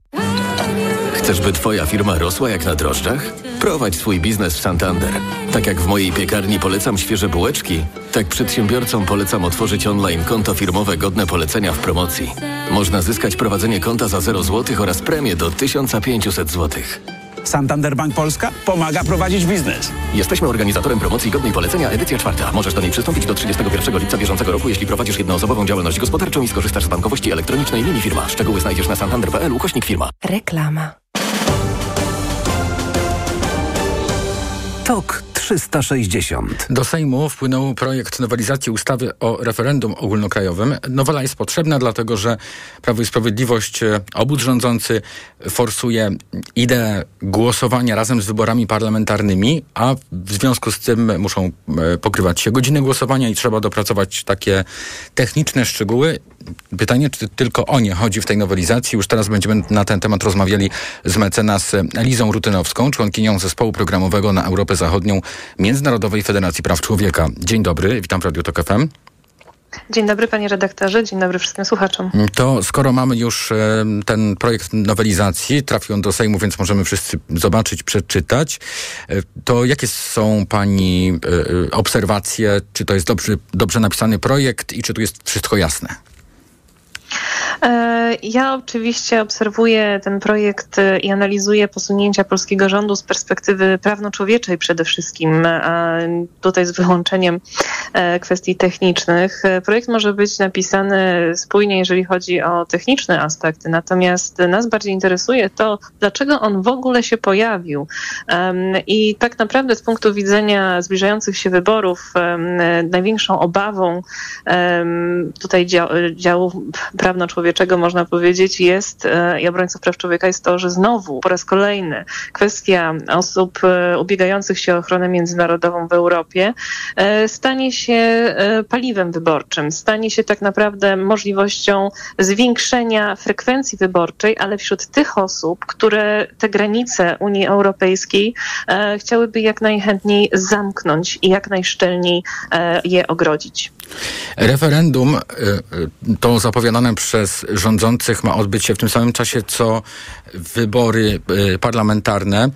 Chcesz, by Twoja firma rosła jak na drożdżach? Prowadź swój biznes w Santander. Tak jak w mojej piekarni polecam świeże bułeczki, tak przedsiębiorcom polecam otworzyć online konto firmowe godne polecenia w promocji. Można zyskać prowadzenie konta za 0 zł oraz premię do 1500 zł. Santander Bank Polska pomaga prowadzić biznes. Jesteśmy organizatorem promocji godnej polecenia edycja 4. Możesz do niej przystąpić do 31 lipca bieżącego roku, jeśli prowadzisz jednoosobową działalność gospodarczą i skorzystasz z bankowości elektronicznej linii firma. Szczegóły znajdziesz na santander.pl/firma. Reklama. TOK 360. Do Sejmu wpłynął projekt nowelizacji ustawy o referendum ogólnokrajowym. Nowela jest potrzebna, dlatego że Prawo i Sprawiedliwość, obóz rządzący, forsuje ideę głosowania razem z wyborami parlamentarnymi, a w związku z tym muszą pokrywać się godziny głosowania i trzeba dopracować takie techniczne szczegóły. Pytanie, czy tylko o nie chodzi w tej nowelizacji. Już teraz będziemy na ten temat rozmawiali z mecenas Elizą Rutynowską, członkinią zespołu programowego na Europę Zachodnią Międzynarodowej Federacji Praw Człowieka. Dzień dobry, witam w Radiu Tok FM. Dzień dobry, panie redaktorze, dzień dobry wszystkim słuchaczom. To skoro mamy już ten projekt nowelizacji, trafił on do Sejmu, więc możemy wszyscy zobaczyć, przeczytać, to jakie są pani obserwacje, czy to jest dobrze napisany projekt i czy tu jest wszystko jasne? Ja oczywiście obserwuję ten projekt i analizuję posunięcia polskiego rządu z perspektywy prawno-człowieczej przede wszystkim, a tutaj z wyłączeniem kwestii technicznych. Projekt może być napisany spójnie, jeżeli chodzi o techniczne aspekty, natomiast nas bardziej interesuje to, dlaczego on w ogóle się pojawił. I tak naprawdę z punktu widzenia zbliżających się wyborów największą obawą tutaj działu prawno-człowieczego, można powiedzieć, jest i obrońców praw człowieka jest to, że znowu po raz kolejny kwestia osób ubiegających się o ochronę międzynarodową w Europie stanie się paliwem wyborczym, stanie się tak naprawdę możliwością zwiększenia frekwencji wyborczej, ale wśród tych osób, które te granice Unii Europejskiej chciałyby jak najchętniej zamknąć i jak najszczelniej je ogrodzić. Referendum to zapowiadane przez rządzących ma odbyć się w tym samym czasie, co wybory parlamentarne.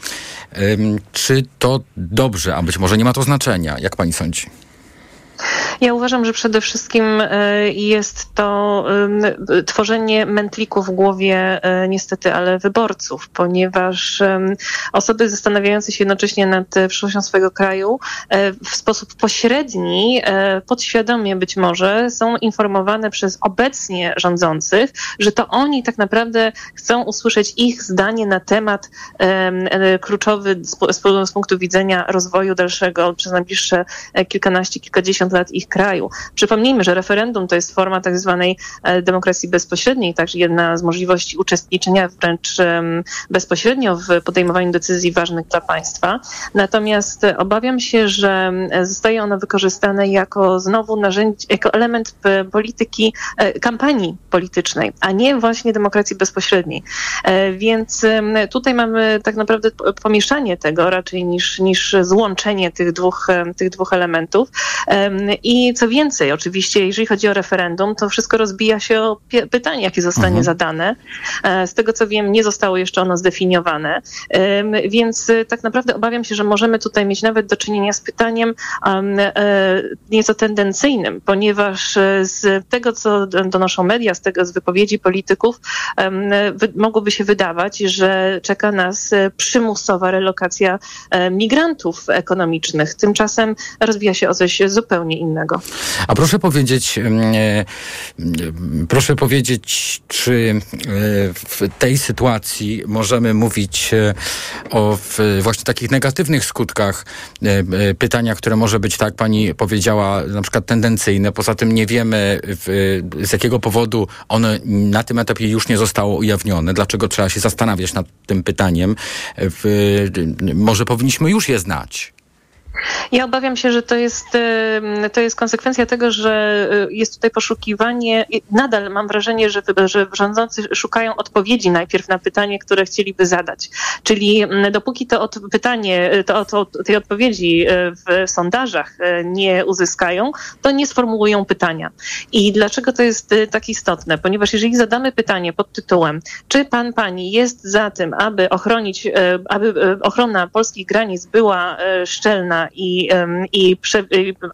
Czy to dobrze, a być może nie ma to znaczenia? Jak pani sądzi? Ja uważam, że przede wszystkim jest to tworzenie mętlików w głowie niestety, ale wyborców, ponieważ osoby zastanawiające się jednocześnie nad przyszłością swojego kraju w sposób pośredni, podświadomie być może, są informowane przez obecnie rządzących, że to oni tak naprawdę chcą usłyszeć ich zdanie na temat kluczowy z punktu widzenia rozwoju dalszego przez najbliższe kilkanaście, kilkadziesiąt lat ich kraju. Przypomnijmy, że referendum to jest forma tak zwanej demokracji bezpośredniej, także jedna z możliwości uczestniczenia wręcz bezpośrednio w podejmowaniu decyzji ważnych dla państwa. Natomiast obawiam się, że zostaje ono wykorzystane jako znowu narzędzie, jako element polityki, kampanii politycznej, a nie właśnie demokracji bezpośredniej. Więc tutaj mamy tak naprawdę pomieszanie tego raczej niż złączenie tych dwóch elementów. I co więcej, oczywiście, jeżeli chodzi o referendum, to wszystko rozbija się o pytanie, jakie zostanie zadane. Z tego, co wiem, nie zostało jeszcze ono zdefiniowane, więc tak naprawdę obawiam się, że możemy tutaj mieć nawet do czynienia z pytaniem nieco tendencyjnym, ponieważ z tego, co donoszą media, z wypowiedzi polityków, mogłoby się wydawać, że czeka nas przymusowa relokacja migrantów ekonomicznych. Tymczasem rozbija się o coś zupełnie innego. A proszę powiedzieć, czy w tej sytuacji możemy mówić o właśnie takich negatywnych skutkach pytania, które może być, tak pani powiedziała, na przykład tendencyjne. Poza tym nie wiemy, z jakiego powodu ono na tym etapie już nie zostało ujawnione. Dlaczego trzeba się zastanawiać nad tym pytaniem? Może powinniśmy już je znać. Ja obawiam się, że to jest konsekwencja tego, że jest tutaj poszukiwanie, nadal mam wrażenie, że rządzący szukają odpowiedzi najpierw na pytanie, które chcieliby zadać. Czyli dopóki tej odpowiedzi w sondażach nie uzyskają, to nie sformułują pytania. I dlaczego to jest tak istotne? Ponieważ jeżeli zadamy pytanie pod tytułem, czy pan, pani jest za tym, aby ochrona polskich granic była szczelna,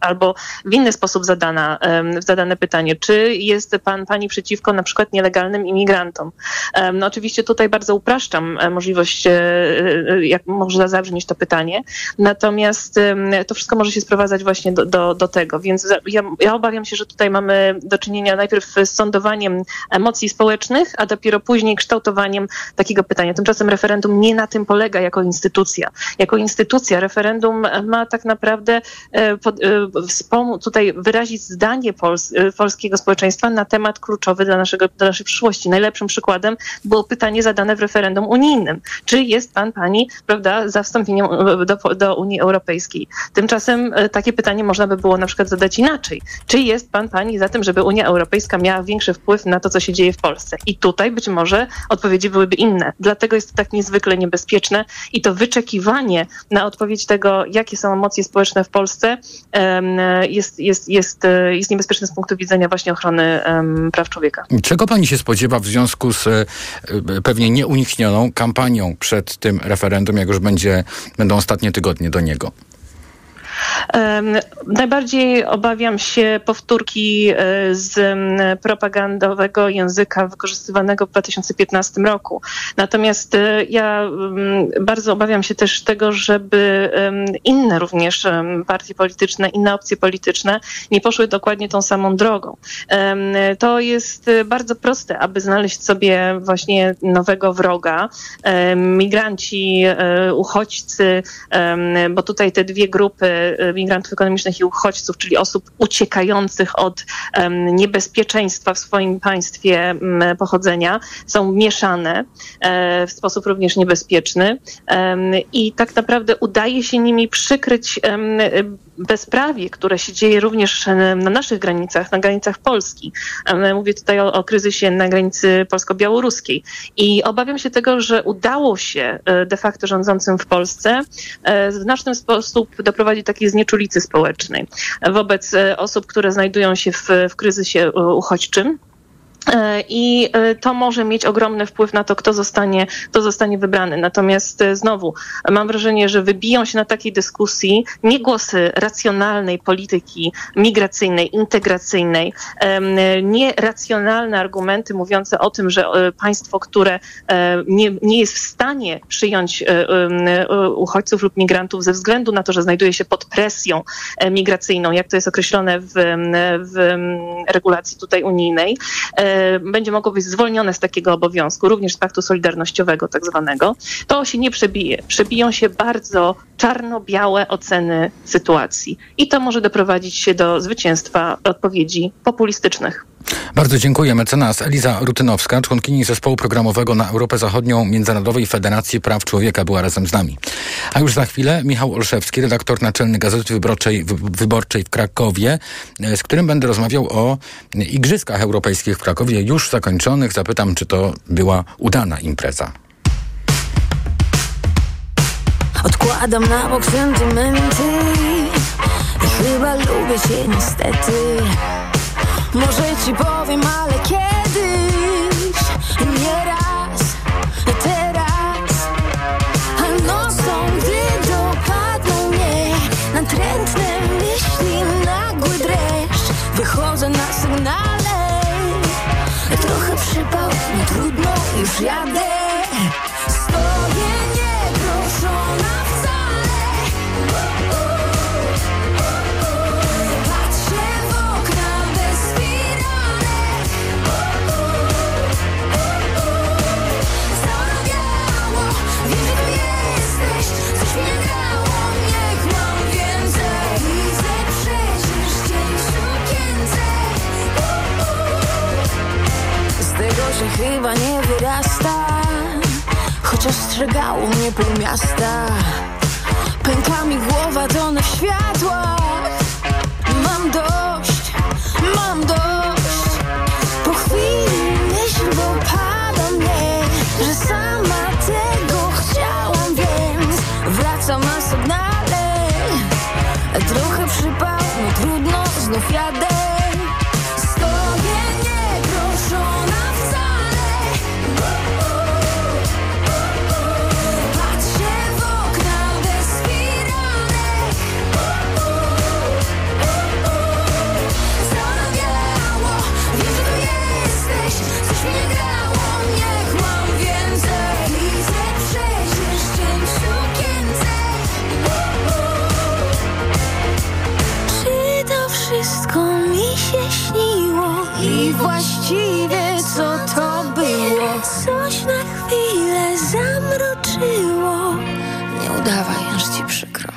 albo w inny sposób zadane pytanie, czy jest pan, pani przeciwko na przykład nielegalnym imigrantom. No oczywiście tutaj bardzo upraszczam możliwość, jak może zabrzmieć to pytanie, natomiast to wszystko może się sprowadzać właśnie do tego, więc ja obawiam się, że tutaj mamy do czynienia najpierw z sądowaniem emocji społecznych, a dopiero później kształtowaniem takiego pytania. Tymczasem referendum nie na tym polega jako instytucja. Jako instytucja referendum ma ma tak naprawdę tutaj wyrazić zdanie polskiego społeczeństwa na temat kluczowy dla naszej przyszłości. Najlepszym przykładem było pytanie zadane w referendum unijnym. Czy jest pan, pani, prawda, za wstąpieniem do Unii Europejskiej? Tymczasem takie pytanie można by było na przykład zadać inaczej. Czy jest pan, pani za tym, żeby Unia Europejska miała większy wpływ na to, co się dzieje w Polsce? I tutaj być może odpowiedzi byłyby inne. Dlatego jest to tak niezwykle niebezpieczne i to wyczekiwanie na odpowiedź tego, jakie są emocje społeczne w Polsce, jest niebezpieczne z punktu widzenia właśnie ochrony praw człowieka. Czego pani się spodziewa w związku z pewnie nieuniknioną kampanią przed tym referendum, jak już będą ostatnie tygodnie do niego? Najbardziej obawiam się powtórki z propagandowego języka wykorzystywanego w 2015 roku. Natomiast ja bardzo obawiam się też tego, żeby inne również partie polityczne, inne opcje polityczne nie poszły dokładnie tą samą drogą. To jest bardzo proste, aby znaleźć sobie właśnie nowego wroga. Migranci, uchodźcy, bo tutaj te dwie grupy migrantów ekonomicznych i uchodźców, czyli osób uciekających od niebezpieczeństwa w swoim państwie pochodzenia, są mieszane w sposób również niebezpieczny i tak naprawdę udaje się nimi przykryć bezprawie, które się dzieje również na naszych granicach, na granicach Polski. Mówię tutaj o kryzysie na granicy polsko-białoruskiej i obawiam się tego, że udało się de facto rządzącym w Polsce w znaczny sposób doprowadzić takiej znieczulicy społecznej wobec osób, które znajdują się w kryzysie uchodźczym. I to może mieć ogromny wpływ na to, kto zostanie wybrany. Natomiast znowu mam wrażenie, że wybiją się na takiej dyskusji nie głosy racjonalnej polityki migracyjnej, integracyjnej, nieracjonalne argumenty mówiące o tym, że państwo, które nie jest w stanie przyjąć uchodźców lub migrantów ze względu na to, że znajduje się pod presją migracyjną, jak to jest określone w regulacji tutaj unijnej, będzie mogło być zwolnione z takiego obowiązku, również z paktu solidarnościowego tak zwanego, to się nie przebije. Przebiją się bardzo czarno-białe oceny sytuacji i to może doprowadzić się do zwycięstwa odpowiedzi populistycznych. Bardzo dziękuję. Mecenas Eliza Rutynowska, członkini Zespołu Programowego na Europę Zachodnią Międzynarodowej Federacji Praw Człowieka, była razem z nami. A już za chwilę Michał Olszewski, redaktor naczelny Gazety Wyborczej w Krakowie, z którym będę rozmawiał o Igrzyskach Europejskich w Krakowie już zakończonych. Zapytam, czy to była udana impreza. Odkładam na bok sentymenty i chyba lubię cię niestety. Może ci powiem, ale kiedyś, nie raz, teraz. A nocą, gdy dopadną mnie natrętne myśli, nagły dreszcz, wychodzę na sygnale. Trochę przypał, nie trudno, już jadę. Stoję nieproszona wcale. Że chyba nie wyrasta, chociaż strzegało mnie pół miasta. Pęka mi głowa, tonę w światłach. Mam dość po chwili myśl, bo pada mnie, że sama tego chciałam, więc wracam na sygnale. Trochę przypał, no trudno, znów jadę. I właściwie co to było? Coś na chwilę zamroczyło. Nie udawaj, aż ci przykro.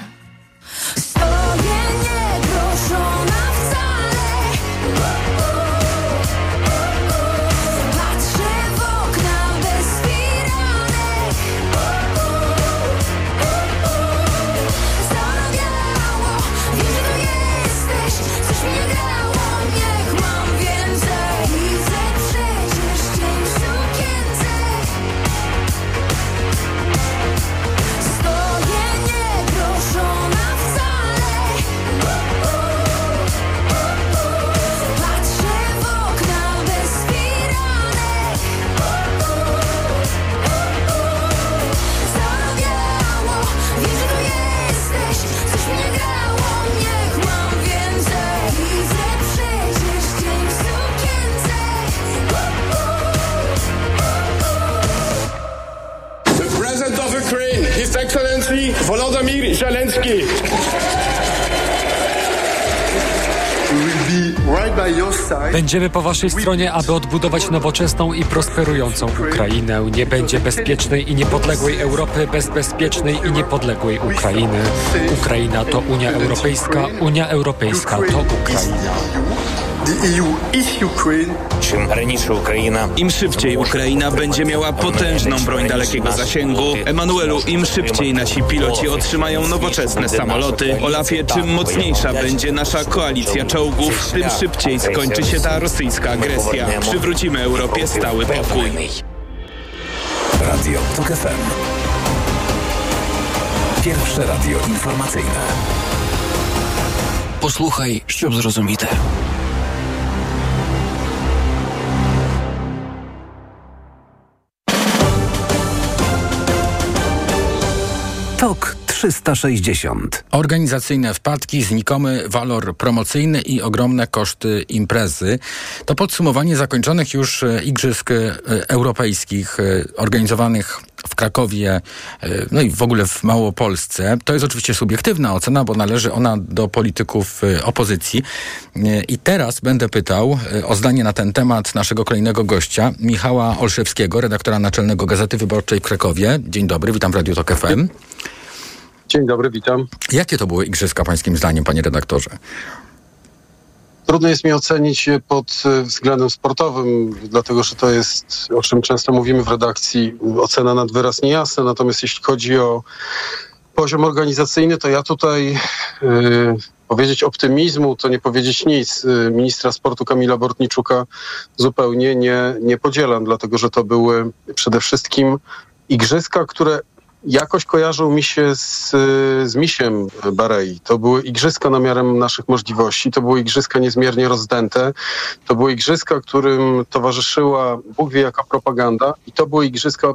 Volodymyr Zelensky. Będziemy po waszej stronie, aby odbudować nowoczesną i prosperującą Ukrainę. Nie będzie bezpiecznej i niepodległej Europy bez bezpiecznej i niepodległej Ukrainy. Ukraina to Unia Europejska, Unia Europejska to Ukraina. Czym raniejsza Ukraina, im szybciej Ukraina będzie miała potężną broń dalekiego zasięgu. Emanuelu, im szybciej nasi piloci otrzymają nowoczesne samoloty. Olafie, czym mocniejsza będzie nasza koalicja czołgów, tym szybciej skończy się ta rosyjska agresja. Przywrócimy Europie stały pokój. Radio TOK FM. Pierwsze radio informacyjne. Posłuchaj, щоб zrozumite. TOK 360. Organizacyjne wpadki, znikomy walor promocyjny i ogromne koszty imprezy. To podsumowanie zakończonych już Igrzysk Europejskich organizowanych w Krakowie, no i w ogóle w Małopolsce. To jest oczywiście subiektywna ocena, bo należy ona do polityków opozycji. I teraz będę pytał o zdanie na ten temat naszego kolejnego gościa, Michała Olszewskiego, redaktora naczelnego Gazety Wyborczej w Krakowie. Dzień dobry, witam w Radiu TOK FM. Dzień dobry, witam. Jakie to były igrzyska pańskim zdaniem, panie redaktorze? Trudno jest mi ocenić pod względem sportowym, dlatego że to jest, o czym często mówimy w redakcji, ocena nad wyraz niejasna. Natomiast jeśli chodzi o poziom organizacyjny, to ja tutaj powiedzieć optymizmu, to nie powiedzieć nic. Ministra sportu Kamila Bortniczuka zupełnie nie podzielam, dlatego że to były przede wszystkim igrzyska, które jakoś kojarzył mi się z misiem Barei. To były igrzyska na miarę naszych możliwości, to były igrzyska niezmiernie rozdęte, to były igrzyska, którym towarzyszyła Bóg wie jaka propaganda i to były igrzyska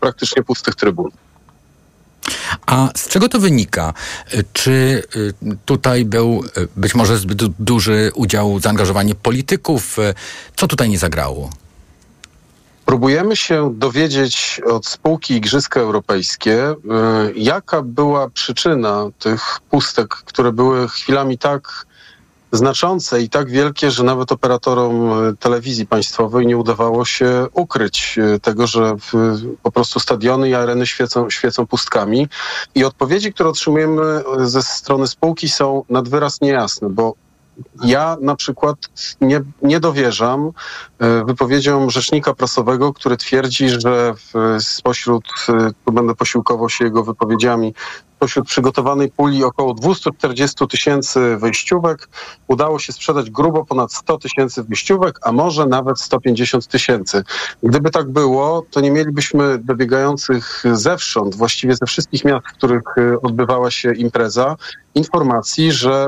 praktycznie pustych trybun. A z czego to wynika? Czy tutaj był być może zbyt duży udział, zaangażowanie polityków? Co tutaj nie zagrało? Próbujemy się dowiedzieć od spółki Igrzyska Europejskie, jaka była przyczyna tych pustek, które były chwilami tak znaczące i tak wielkie, że nawet operatorom telewizji państwowej nie udawało się ukryć tego, że po prostu stadiony i areny świecą pustkami. I odpowiedzi, które otrzymujemy ze strony spółki, są nad wyraz niejasne, bo ja na przykład nie dowierzam wypowiedziom rzecznika prasowego, który twierdzi, że tu będę posiłkował się jego wypowiedziami, spośród przygotowanej puli około 240 000 wejściówek udało się sprzedać grubo ponad 100 000 wejściówek, a może nawet 150 000. Gdyby tak było, to nie mielibyśmy dobiegających zewsząd, właściwie ze wszystkich miast, w których odbywała się impreza, informacji, że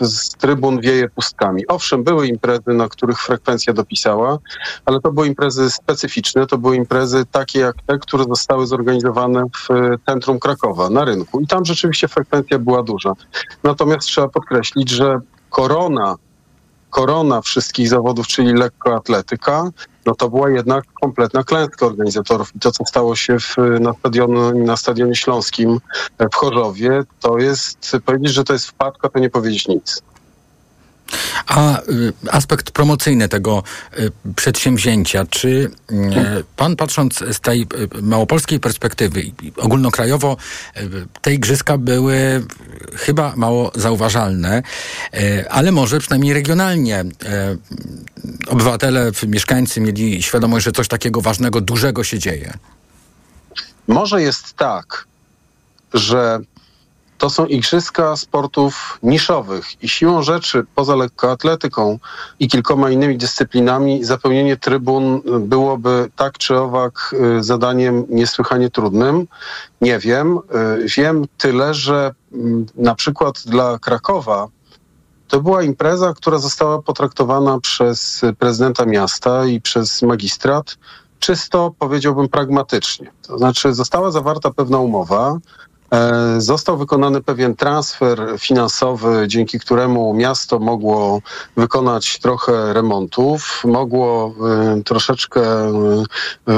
z trybun wieje pustkami. Owszem, były imprezy, na których frekwencja dopisała, ale to były imprezy specyficzne, to były imprezy takie jak te, które zostały zorganizowane w centrum Krakowa, na rynku. I tam rzeczywiście frekwencja była duża. Natomiast trzeba podkreślić, że korona wszystkich zawodów, czyli lekkoatletyka, no to była jednak kompletna klęska organizatorów. I to, co stało się na Stadionie Śląskim w Chorzowie, to jest, powiedzieć, że to jest wpadka, to nie powiedzieć nic. A aspekt promocyjny tego przedsięwzięcia, czy pan, patrząc z tej małopolskiej perspektywy, ogólnokrajowo te igrzyska były chyba mało zauważalne, ale może przynajmniej regionalnie obywatele, mieszkańcy mieli świadomość, że coś takiego ważnego, dużego się dzieje? Może jest tak, że to są igrzyska sportów niszowych i siłą rzeczy, poza lekkoatletyką i kilkoma innymi dyscyplinami, zapełnienie trybun byłoby tak czy owak zadaniem niesłychanie trudnym. Nie wiem. Wiem tyle, że na przykład dla Krakowa to była impreza, która została potraktowana przez prezydenta miasta i przez magistrat czysto, powiedziałbym, pragmatycznie. To znaczy została zawarta pewna umowa, Został wykonany pewien transfer finansowy, dzięki któremu miasto mogło wykonać trochę remontów, mogło troszeczkę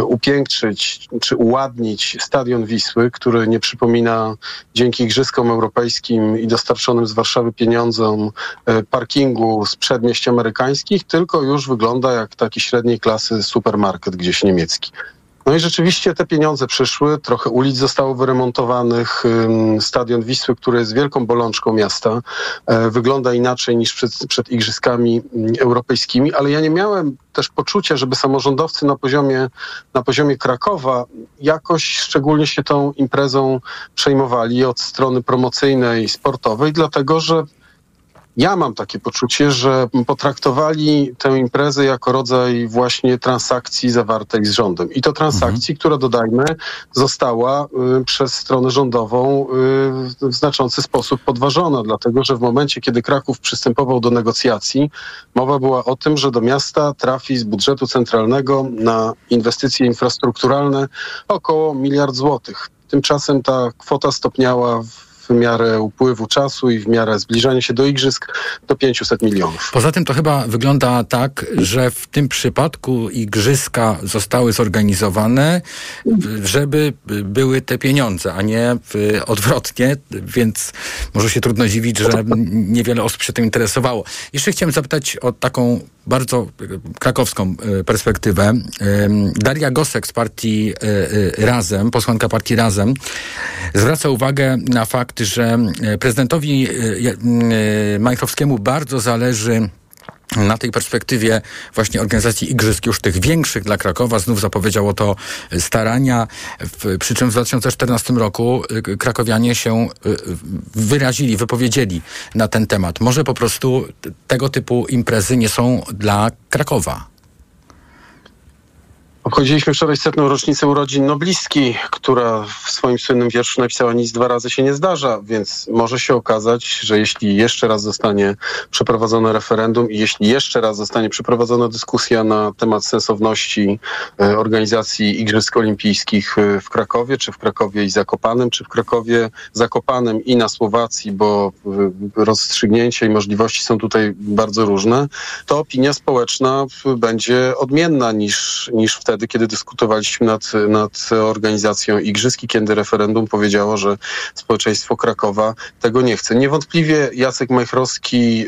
upiększyć czy uładnić Stadion Wisły, który nie przypomina dzięki Igrzyskom Europejskim i dostarczonym z Warszawy pieniądzom parkingu z przedmieść amerykańskich, tylko już wygląda jak taki średniej klasy supermarket gdzieś niemiecki. No i rzeczywiście te pieniądze przyszły, trochę ulic zostało wyremontowanych, Stadion Wisły, który jest wielką bolączką miasta, wygląda inaczej niż przed Igrzyskami Europejskimi, ale ja nie miałem też poczucia, żeby samorządowcy na poziomie Krakowa jakoś szczególnie się tą imprezą przejmowali od strony promocyjnej, sportowej, dlatego że ja mam takie poczucie, że potraktowali tę imprezę jako rodzaj właśnie transakcji zawartej z rządem. I to transakcji, która, dodajmy, została przez stronę rządową w znaczący sposób podważona, dlatego że w momencie, kiedy Kraków przystępował do negocjacji, mowa była o tym, że do miasta trafi z budżetu centralnego na inwestycje infrastrukturalne około 1 miliard złotych. Tymczasem ta kwota stopniała w miarę upływu czasu i w miarę zbliżania się do igrzysk do 500 milionów. Poza tym to chyba wygląda tak, że w tym przypadku igrzyska zostały zorganizowane, żeby były te pieniądze, a nie odwrotnie, więc może się trudno dziwić, że niewiele osób się tym interesowało. Jeszcze chciałem zapytać o taką bardzo krakowską perspektywę. Daria Gosek z partii Razem, posłanka partii Razem, zwraca uwagę na fakt, że prezydentowi Majchrowskiemu bardzo zależy na tej perspektywie właśnie organizacji igrzysk już tych większych dla Krakowa. Znów zapowiedziało to starania, przy czym w 2014 roku krakowianie się wyrazili, wypowiedzieli na ten temat. Może po prostu tego typu imprezy nie są dla Krakowa. Obchodziliśmy wczoraj 100. rocznicę urodzin Noblistki, która w swoim słynnym wierszu napisała: nic dwa razy się nie zdarza, więc może się okazać, że jeśli jeszcze raz zostanie przeprowadzone referendum i jeśli jeszcze raz zostanie przeprowadzona dyskusja na temat sensowności organizacji Igrzysk Olimpijskich w Krakowie, czy w Krakowie i Zakopanem, czy w Krakowie, Zakopanem i na Słowacji, bo rozstrzygnięcia i możliwości są tutaj bardzo różne, to opinia społeczna będzie odmienna niż wtedy, kiedy dyskutowaliśmy nad organizacją igrzyski, kiedy referendum powiedziało, że społeczeństwo Krakowa tego nie chce. Niewątpliwie Jacek Majchrowski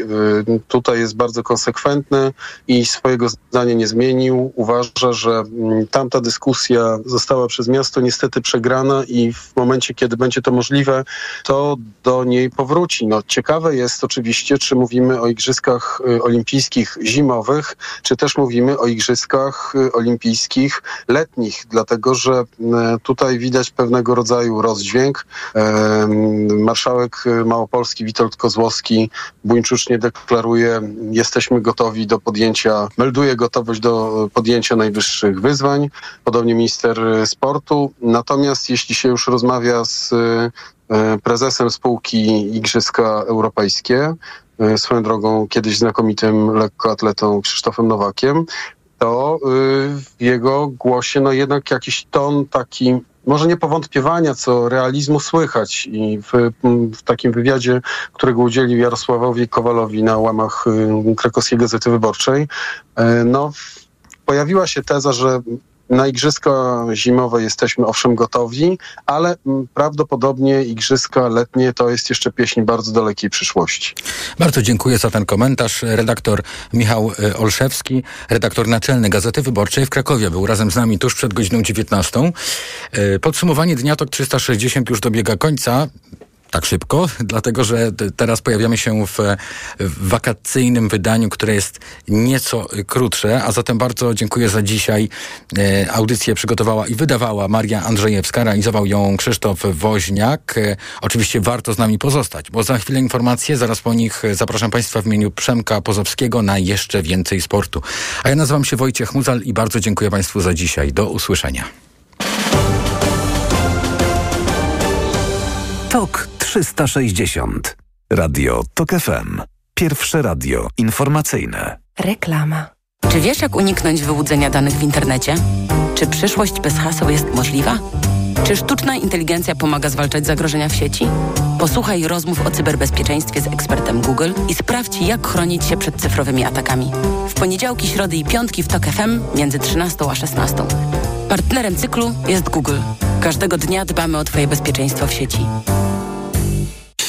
tutaj jest bardzo konsekwentny i swojego zdania nie zmienił. Uważa, że tamta dyskusja została przez miasto niestety przegrana i w momencie, kiedy będzie to możliwe, to do niej powróci. No, ciekawe jest oczywiście, czy mówimy o igrzyskach olimpijskich zimowych, czy też mówimy o igrzyskach olimpijskich letnich, dlatego że tutaj widać pewnego rodzaju rozdźwięk. Marszałek Małopolski Witold Kozłowski buńczucznie deklaruje: jesteśmy gotowi do podjęcia, melduje gotowość do podjęcia najwyższych wyzwań. Podobnie minister sportu. Natomiast jeśli się już rozmawia z prezesem spółki Igrzyska Europejskie, swoją drogą kiedyś znakomitym lekkoatletą Krzysztofem Nowakiem, to w jego głosie no jednak jakiś ton taki, może nie powątpiewania, co realizmu słychać. I w takim wywiadzie, którego udzielił Jarosławowi Kowalowi na łamach krakowskiej Gazety Wyborczej, no pojawiła się teza, że na igrzyska zimowe jesteśmy owszem gotowi, ale prawdopodobnie igrzyska letnie to jest jeszcze pieśń bardzo dalekiej przyszłości. Bardzo dziękuję za ten komentarz. Redaktor Michał Olszewski, redaktor naczelny Gazety Wyborczej w Krakowie, był razem z nami tuż przed godziną 19. Podsumowanie dnia TOK 360 już dobiega końca. Tak szybko, dlatego że teraz pojawiamy się w wakacyjnym wydaniu, które jest nieco krótsze, a zatem bardzo dziękuję za dzisiaj. Audycję przygotowała i wydawała Maria Andrzejewska, realizował ją Krzysztof Woźniak. Oczywiście warto z nami pozostać, bo za chwilę informacje, zaraz po nich zapraszam Państwa w imieniu Przemka Pozowskiego na jeszcze więcej sportu. A ja nazywam się Wojciech Muzal i bardzo dziękuję Państwu za dzisiaj. Do usłyszenia. TOK 360. Radio TOK FM. Pierwsze radio informacyjne. Reklama. Czy wiesz, jak uniknąć wyłudzenia danych w internecie? Czy przyszłość bez haseł jest możliwa? Czy sztuczna inteligencja pomaga zwalczać zagrożenia w sieci? Posłuchaj rozmów o cyberbezpieczeństwie z ekspertem Google i sprawdź, jak chronić się przed cyfrowymi atakami. W poniedziałki, środy i piątki w TOK FM między 13 a 16. Partnerem cyklu jest Google. Każdego dnia dbamy o Twoje bezpieczeństwo w sieci.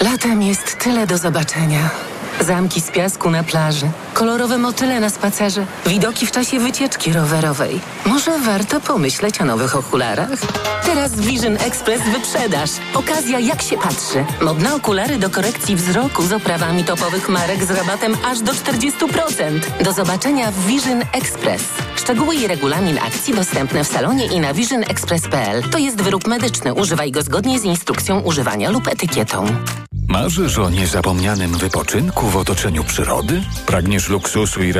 Latem jest tyle do zobaczenia. Zamki z piasku na plaży, kolorowe motyle na spacerze, widoki w czasie wycieczki rowerowej. Może warto pomyśleć o nowych okularach? Teraz Vision Express wyprzedaż. Okazja jak się patrzy. Modne okulary do korekcji wzroku z oprawami topowych marek z rabatem aż do 40%. Do zobaczenia w Vision Express. Szczegóły i regulamin akcji dostępne w salonie i na visionexpress.pl. To jest wyrób medyczny. Używaj go zgodnie z instrukcją używania lub etykietą. Marzysz o niezapomnianym wypoczynku w otoczeniu przyrody? Pragniesz luksusu i